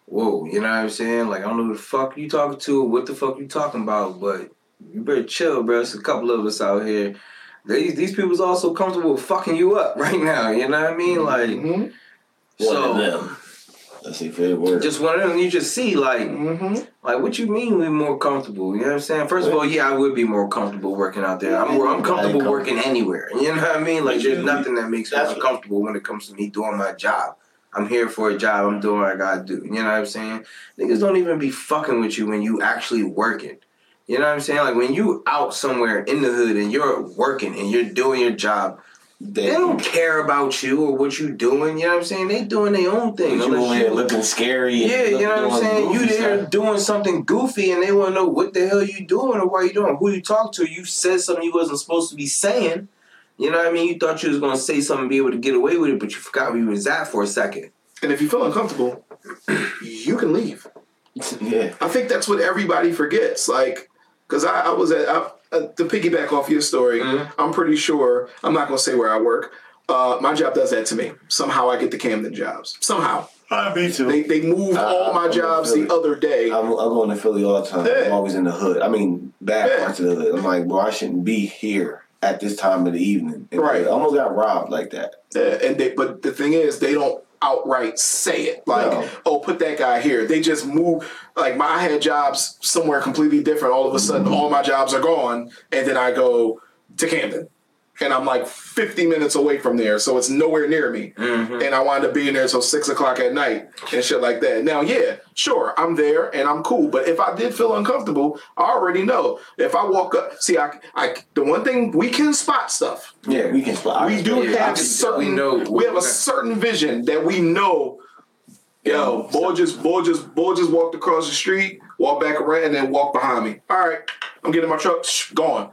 Whoa, you know what I'm saying? Like, I don't know who the fuck you talking to or what the fuck you talking about, but you better chill, bro. It's a couple of us out here. These people's also comfortable fucking you up right now. You know what I mean? Like, mm-hmm. One of them. That's a fair word. Just one of them. You just see, like, mm-hmm. Like, what you mean we're more comfortable? You know what I'm saying? First of all, yeah, I would be more comfortable working out there. I'm comfortable working anywhere. You know what I mean? Like, there's nothing that makes me uncomfortable when it comes to me doing my job. I'm here for a job. I'm doing what I gotta do. You know what I'm saying? Niggas don't even be fucking with you when you actually working. You know what I'm saying? Like, when you out somewhere in the hood and you're working and you're doing your job, they don't care about you or what you doing. You know what I'm saying? They doing their own thing. You over here looking scary. Yeah, you know what I'm saying? You there doing something goofy and they want to know what the hell you doing or why you doing. Who you talk to, you said something you wasn't supposed to be saying. You know what I mean? You thought you was going to say something and be able to get away with it, but you forgot where you was at for a second. And if you feel uncomfortable, you can leave. Yeah. I think that's what everybody forgets. Like, because to piggyback off your story, mm-hmm. I'm pretty sure, I'm not going to say where I work. My job does that to me. Somehow I get the Camden jobs. Somehow. Me too. They moved all my jobs the other day. I'm going to Philly all the time. Yeah. I'm always in the hood. I mean, bad parts of the hood. I'm like, bro, I shouldn't be here at this time of the evening. And right. I almost got robbed like that. Yeah. And but the thing is, they don't outright say it. Like, oh, put that guy here. They just move. Like, I had jobs somewhere completely different. All of a sudden, all my jobs are gone. And then I go to Camden. And I'm like 50 minutes away from there, so it's nowhere near me. Mm-hmm. And I wound up being there until 6 o'clock at night and shit like that. Now, yeah, sure, I'm there and I'm cool. But if I did feel uncomfortable, I already know. If I walk up, see, the one thing, we can spot stuff. Yeah, we can spot. We do have certain, we have a certain vision that we know, yo, boy just walked across the street, walked back around, and then walked behind me. All right, I'm getting my truck, gone.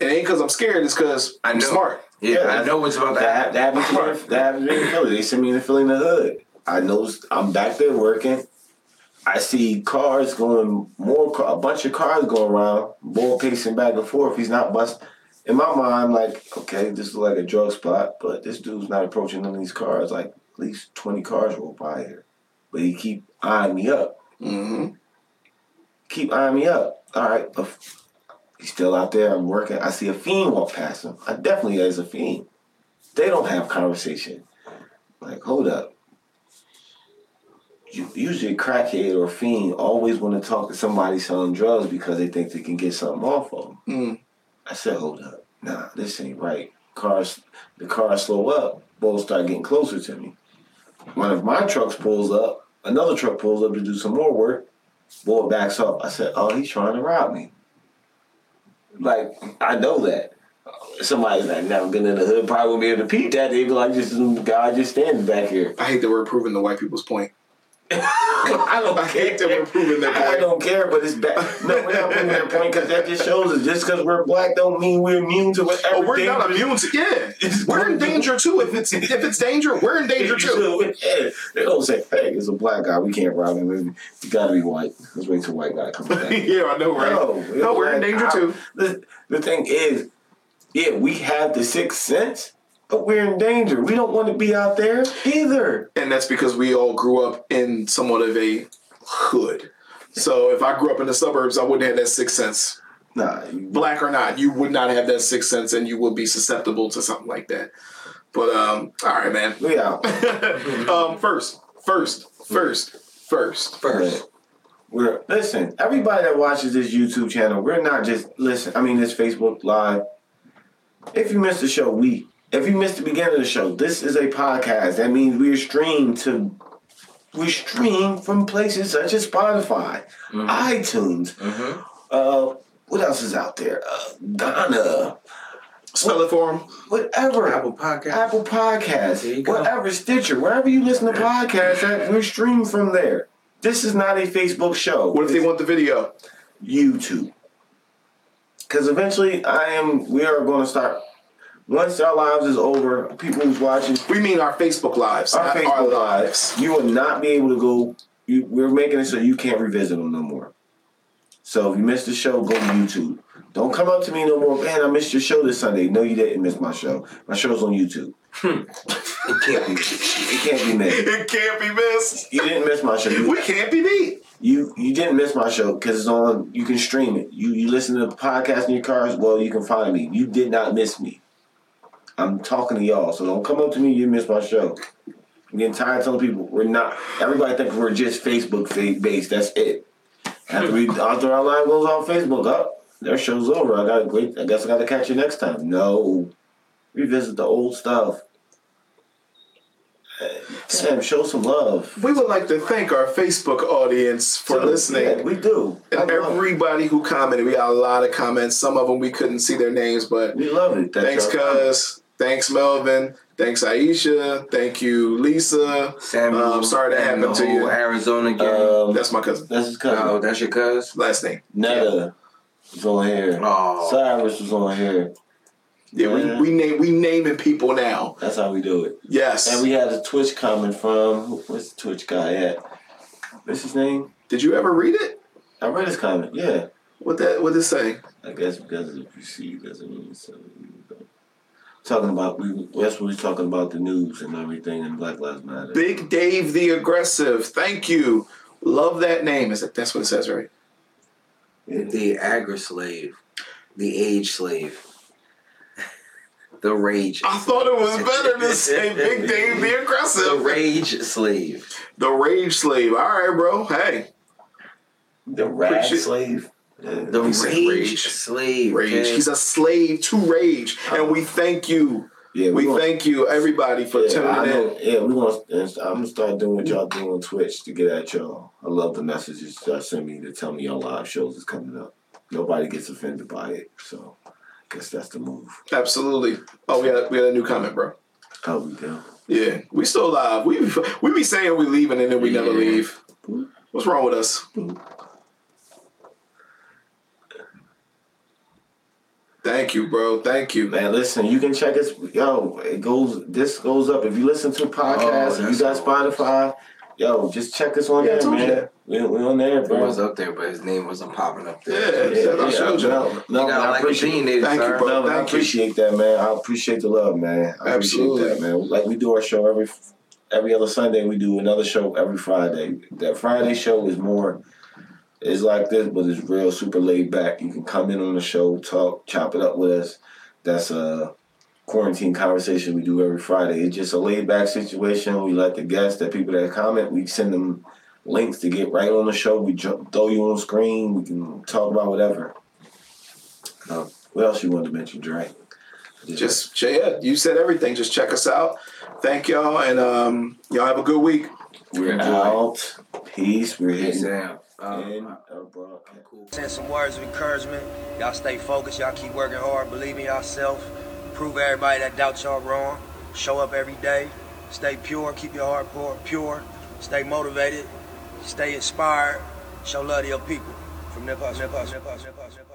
It ain't because I'm scared. It's because I'm smart. Yeah, I know what's about to happen. That happened in Philly. They sent me to Philly in the hood. I know I'm back there working. I see cars going, a bunch of cars going around, boy pacing back and forth. He's not busting. In my mind, I'm like, okay, this looks like a drug spot, but this dude's not approaching none of these cars. Like, at least 20 cars roll by here. But he keep eyeing me up. Mm-hmm. Keep eyeing me up. All right, he's still out there. I'm working. I see a fiend walk past him. I definitely is a fiend. They don't have conversation. Like, hold up. Usually a crackhead or a fiend always want to talk to somebody selling drugs because they think they can get something off of them. Mm. I said, hold up. Nah, this ain't right. The cars slow up. Bulls start getting closer to me. One of my trucks pulls up. Another truck pulls up to do some more work. Bull backs up. I said, oh, he's trying to rob me. Like, I know that. Somebody's like, never been in the hood, probably won't be able to peep that. They'd be like, just some guy just standing back here. I hate that we're proving the white people's point. I hate that we're proving their point. I don't care, but it's bad. No, we're not proving their point because that just shows us just because we're black don't mean we're immune to whatever. Oh, we're not immune to we're in danger too. If it's danger, we're in danger too. Yeah. They don't say, hey, it's a black guy, we can't rob him. It's got to be white. Let's wait till white guy comes back. Yeah, I know, right? No, we're in danger too. The thing is, yeah, we have the sixth sense. But we're in danger. We don't want to be out there either. And that's because we all grew up in somewhat of a hood. So if I grew up in the suburbs, I wouldn't have that sixth sense. Nah. Black or not, you would not have that sixth sense and you would be susceptible to something like that. But, all right, man. We out. First. Listen, everybody that watches this YouTube channel, we're not just, this Facebook Live. If you missed the show, If you missed the beginning of the show, this is a podcast. That means we stream from places such as Spotify, iTunes. Mm-hmm. What else is out there? Ghana. Spell it for them. Whatever. Apple Podcasts. Whatever. Stitcher. Wherever you listen to podcasts at, we're streamed from there. This is not a Facebook show. What if they want the video? YouTube. Because eventually, we are going to start. Once our lives is over, people who's watching... We mean our Facebook lives. Our Facebook lives. You will not be able to go... We're making it so you can't revisit them no more. So if you missed the show, go to YouTube. Don't come up to me no more. Man, I missed your show this Sunday. No, you didn't miss my show. My show's on YouTube. It can't be missed. You didn't miss my show. We can't be beat. You didn't miss my show because it's on... You can stream it. You listen to the podcast in your cars. Well, you can find me. You did not miss me. I'm talking to y'all, so don't come up to me. You missed my show. I'm getting tired of telling people we're not. Everybody thinks we're just Facebook based. That's it. After our live goes on Facebook, their show's over. I guess I gotta catch you next time. No, revisit the old stuff. Sam, show some love. We would like to thank our Facebook audience for listening. Yeah, we do. And everybody who commented, we got a lot of comments. Some of them we couldn't see their names, but we love it. Thanks, cuz. Thanks, Melvin. Thanks, Aisha. Thank you, Lisa. Samuel. Sorry that happened to you. Arizona game. That's my cousin. That's his cousin. Oh, that's your cousin? Last name. Netta was on here. Oh. Cyrus was on here. Yeah, we naming people now. That's how we do it. Yes. And we had a Twitch comment from, what's the Twitch guy at? What's his name? Did you ever read it? I read his comment, yeah. What did it say? I guess because it's perceived as a mean, so. talking about, that's what we're talking about, the news and everything, and Black Lives Matter. Big Dave the Aggressive. Thank you. Love that name. Is that, that's what it says, right? The aggro slave. The age slave. The rage. I thought it was better to say Big Dave the Aggressive. The rage slave. The rage slave. All right, bro. Hey. The rage slave. The rage slave. Rage. He's a slave to rage. And we thank you. Yeah, we thank you, everybody, for tuning in. Yeah, I'm going to start doing what y'all do on Twitch to get at y'all. I love the messages y'all send me to tell me y'all live shows is coming up. Nobody gets offended by it, so I guess that's the move. Absolutely. Oh, we had a new comment, bro. Oh, we do? Yeah, we still live. We be saying we leaving and then we never leave. What's wrong with us? Thank you, bro. Thank you. Man, listen, you can check us. Yo, this goes up. If you listen to podcasts, if you got Spotify, yo, just check us on there, man. We on there, bro. It was up there, but his name wasn't popping up there. Yeah, I showed you. No, I appreciate it. Thank you, bro. I appreciate that, man. I appreciate the love, man. Absolutely. Appreciate that, man. Like, we do our show every other Sunday. We do another show every Friday. That Friday show is more... It's like this, but it's real, super laid back. You can come in on the show, talk, chop it up with us. That's a quarantine conversation we do every Friday. It's just a laid back situation. We let the guests, the people that comment, we send them links to get right on the show. We throw you on screen. We can talk about whatever. What else you wanted to mention, Dre? You said everything. Just check us out. Thank y'all, and y'all have a good week. We're out. Peace. We're hitting out. Send some words of encouragement. Y'all stay focused. Y'all keep working hard. Believe in yourself. Prove everybody that doubts y'all wrong. Show up every day. Stay pure. Keep your heart pure. Stay motivated. Stay inspired. Show love to your people. From Nipos.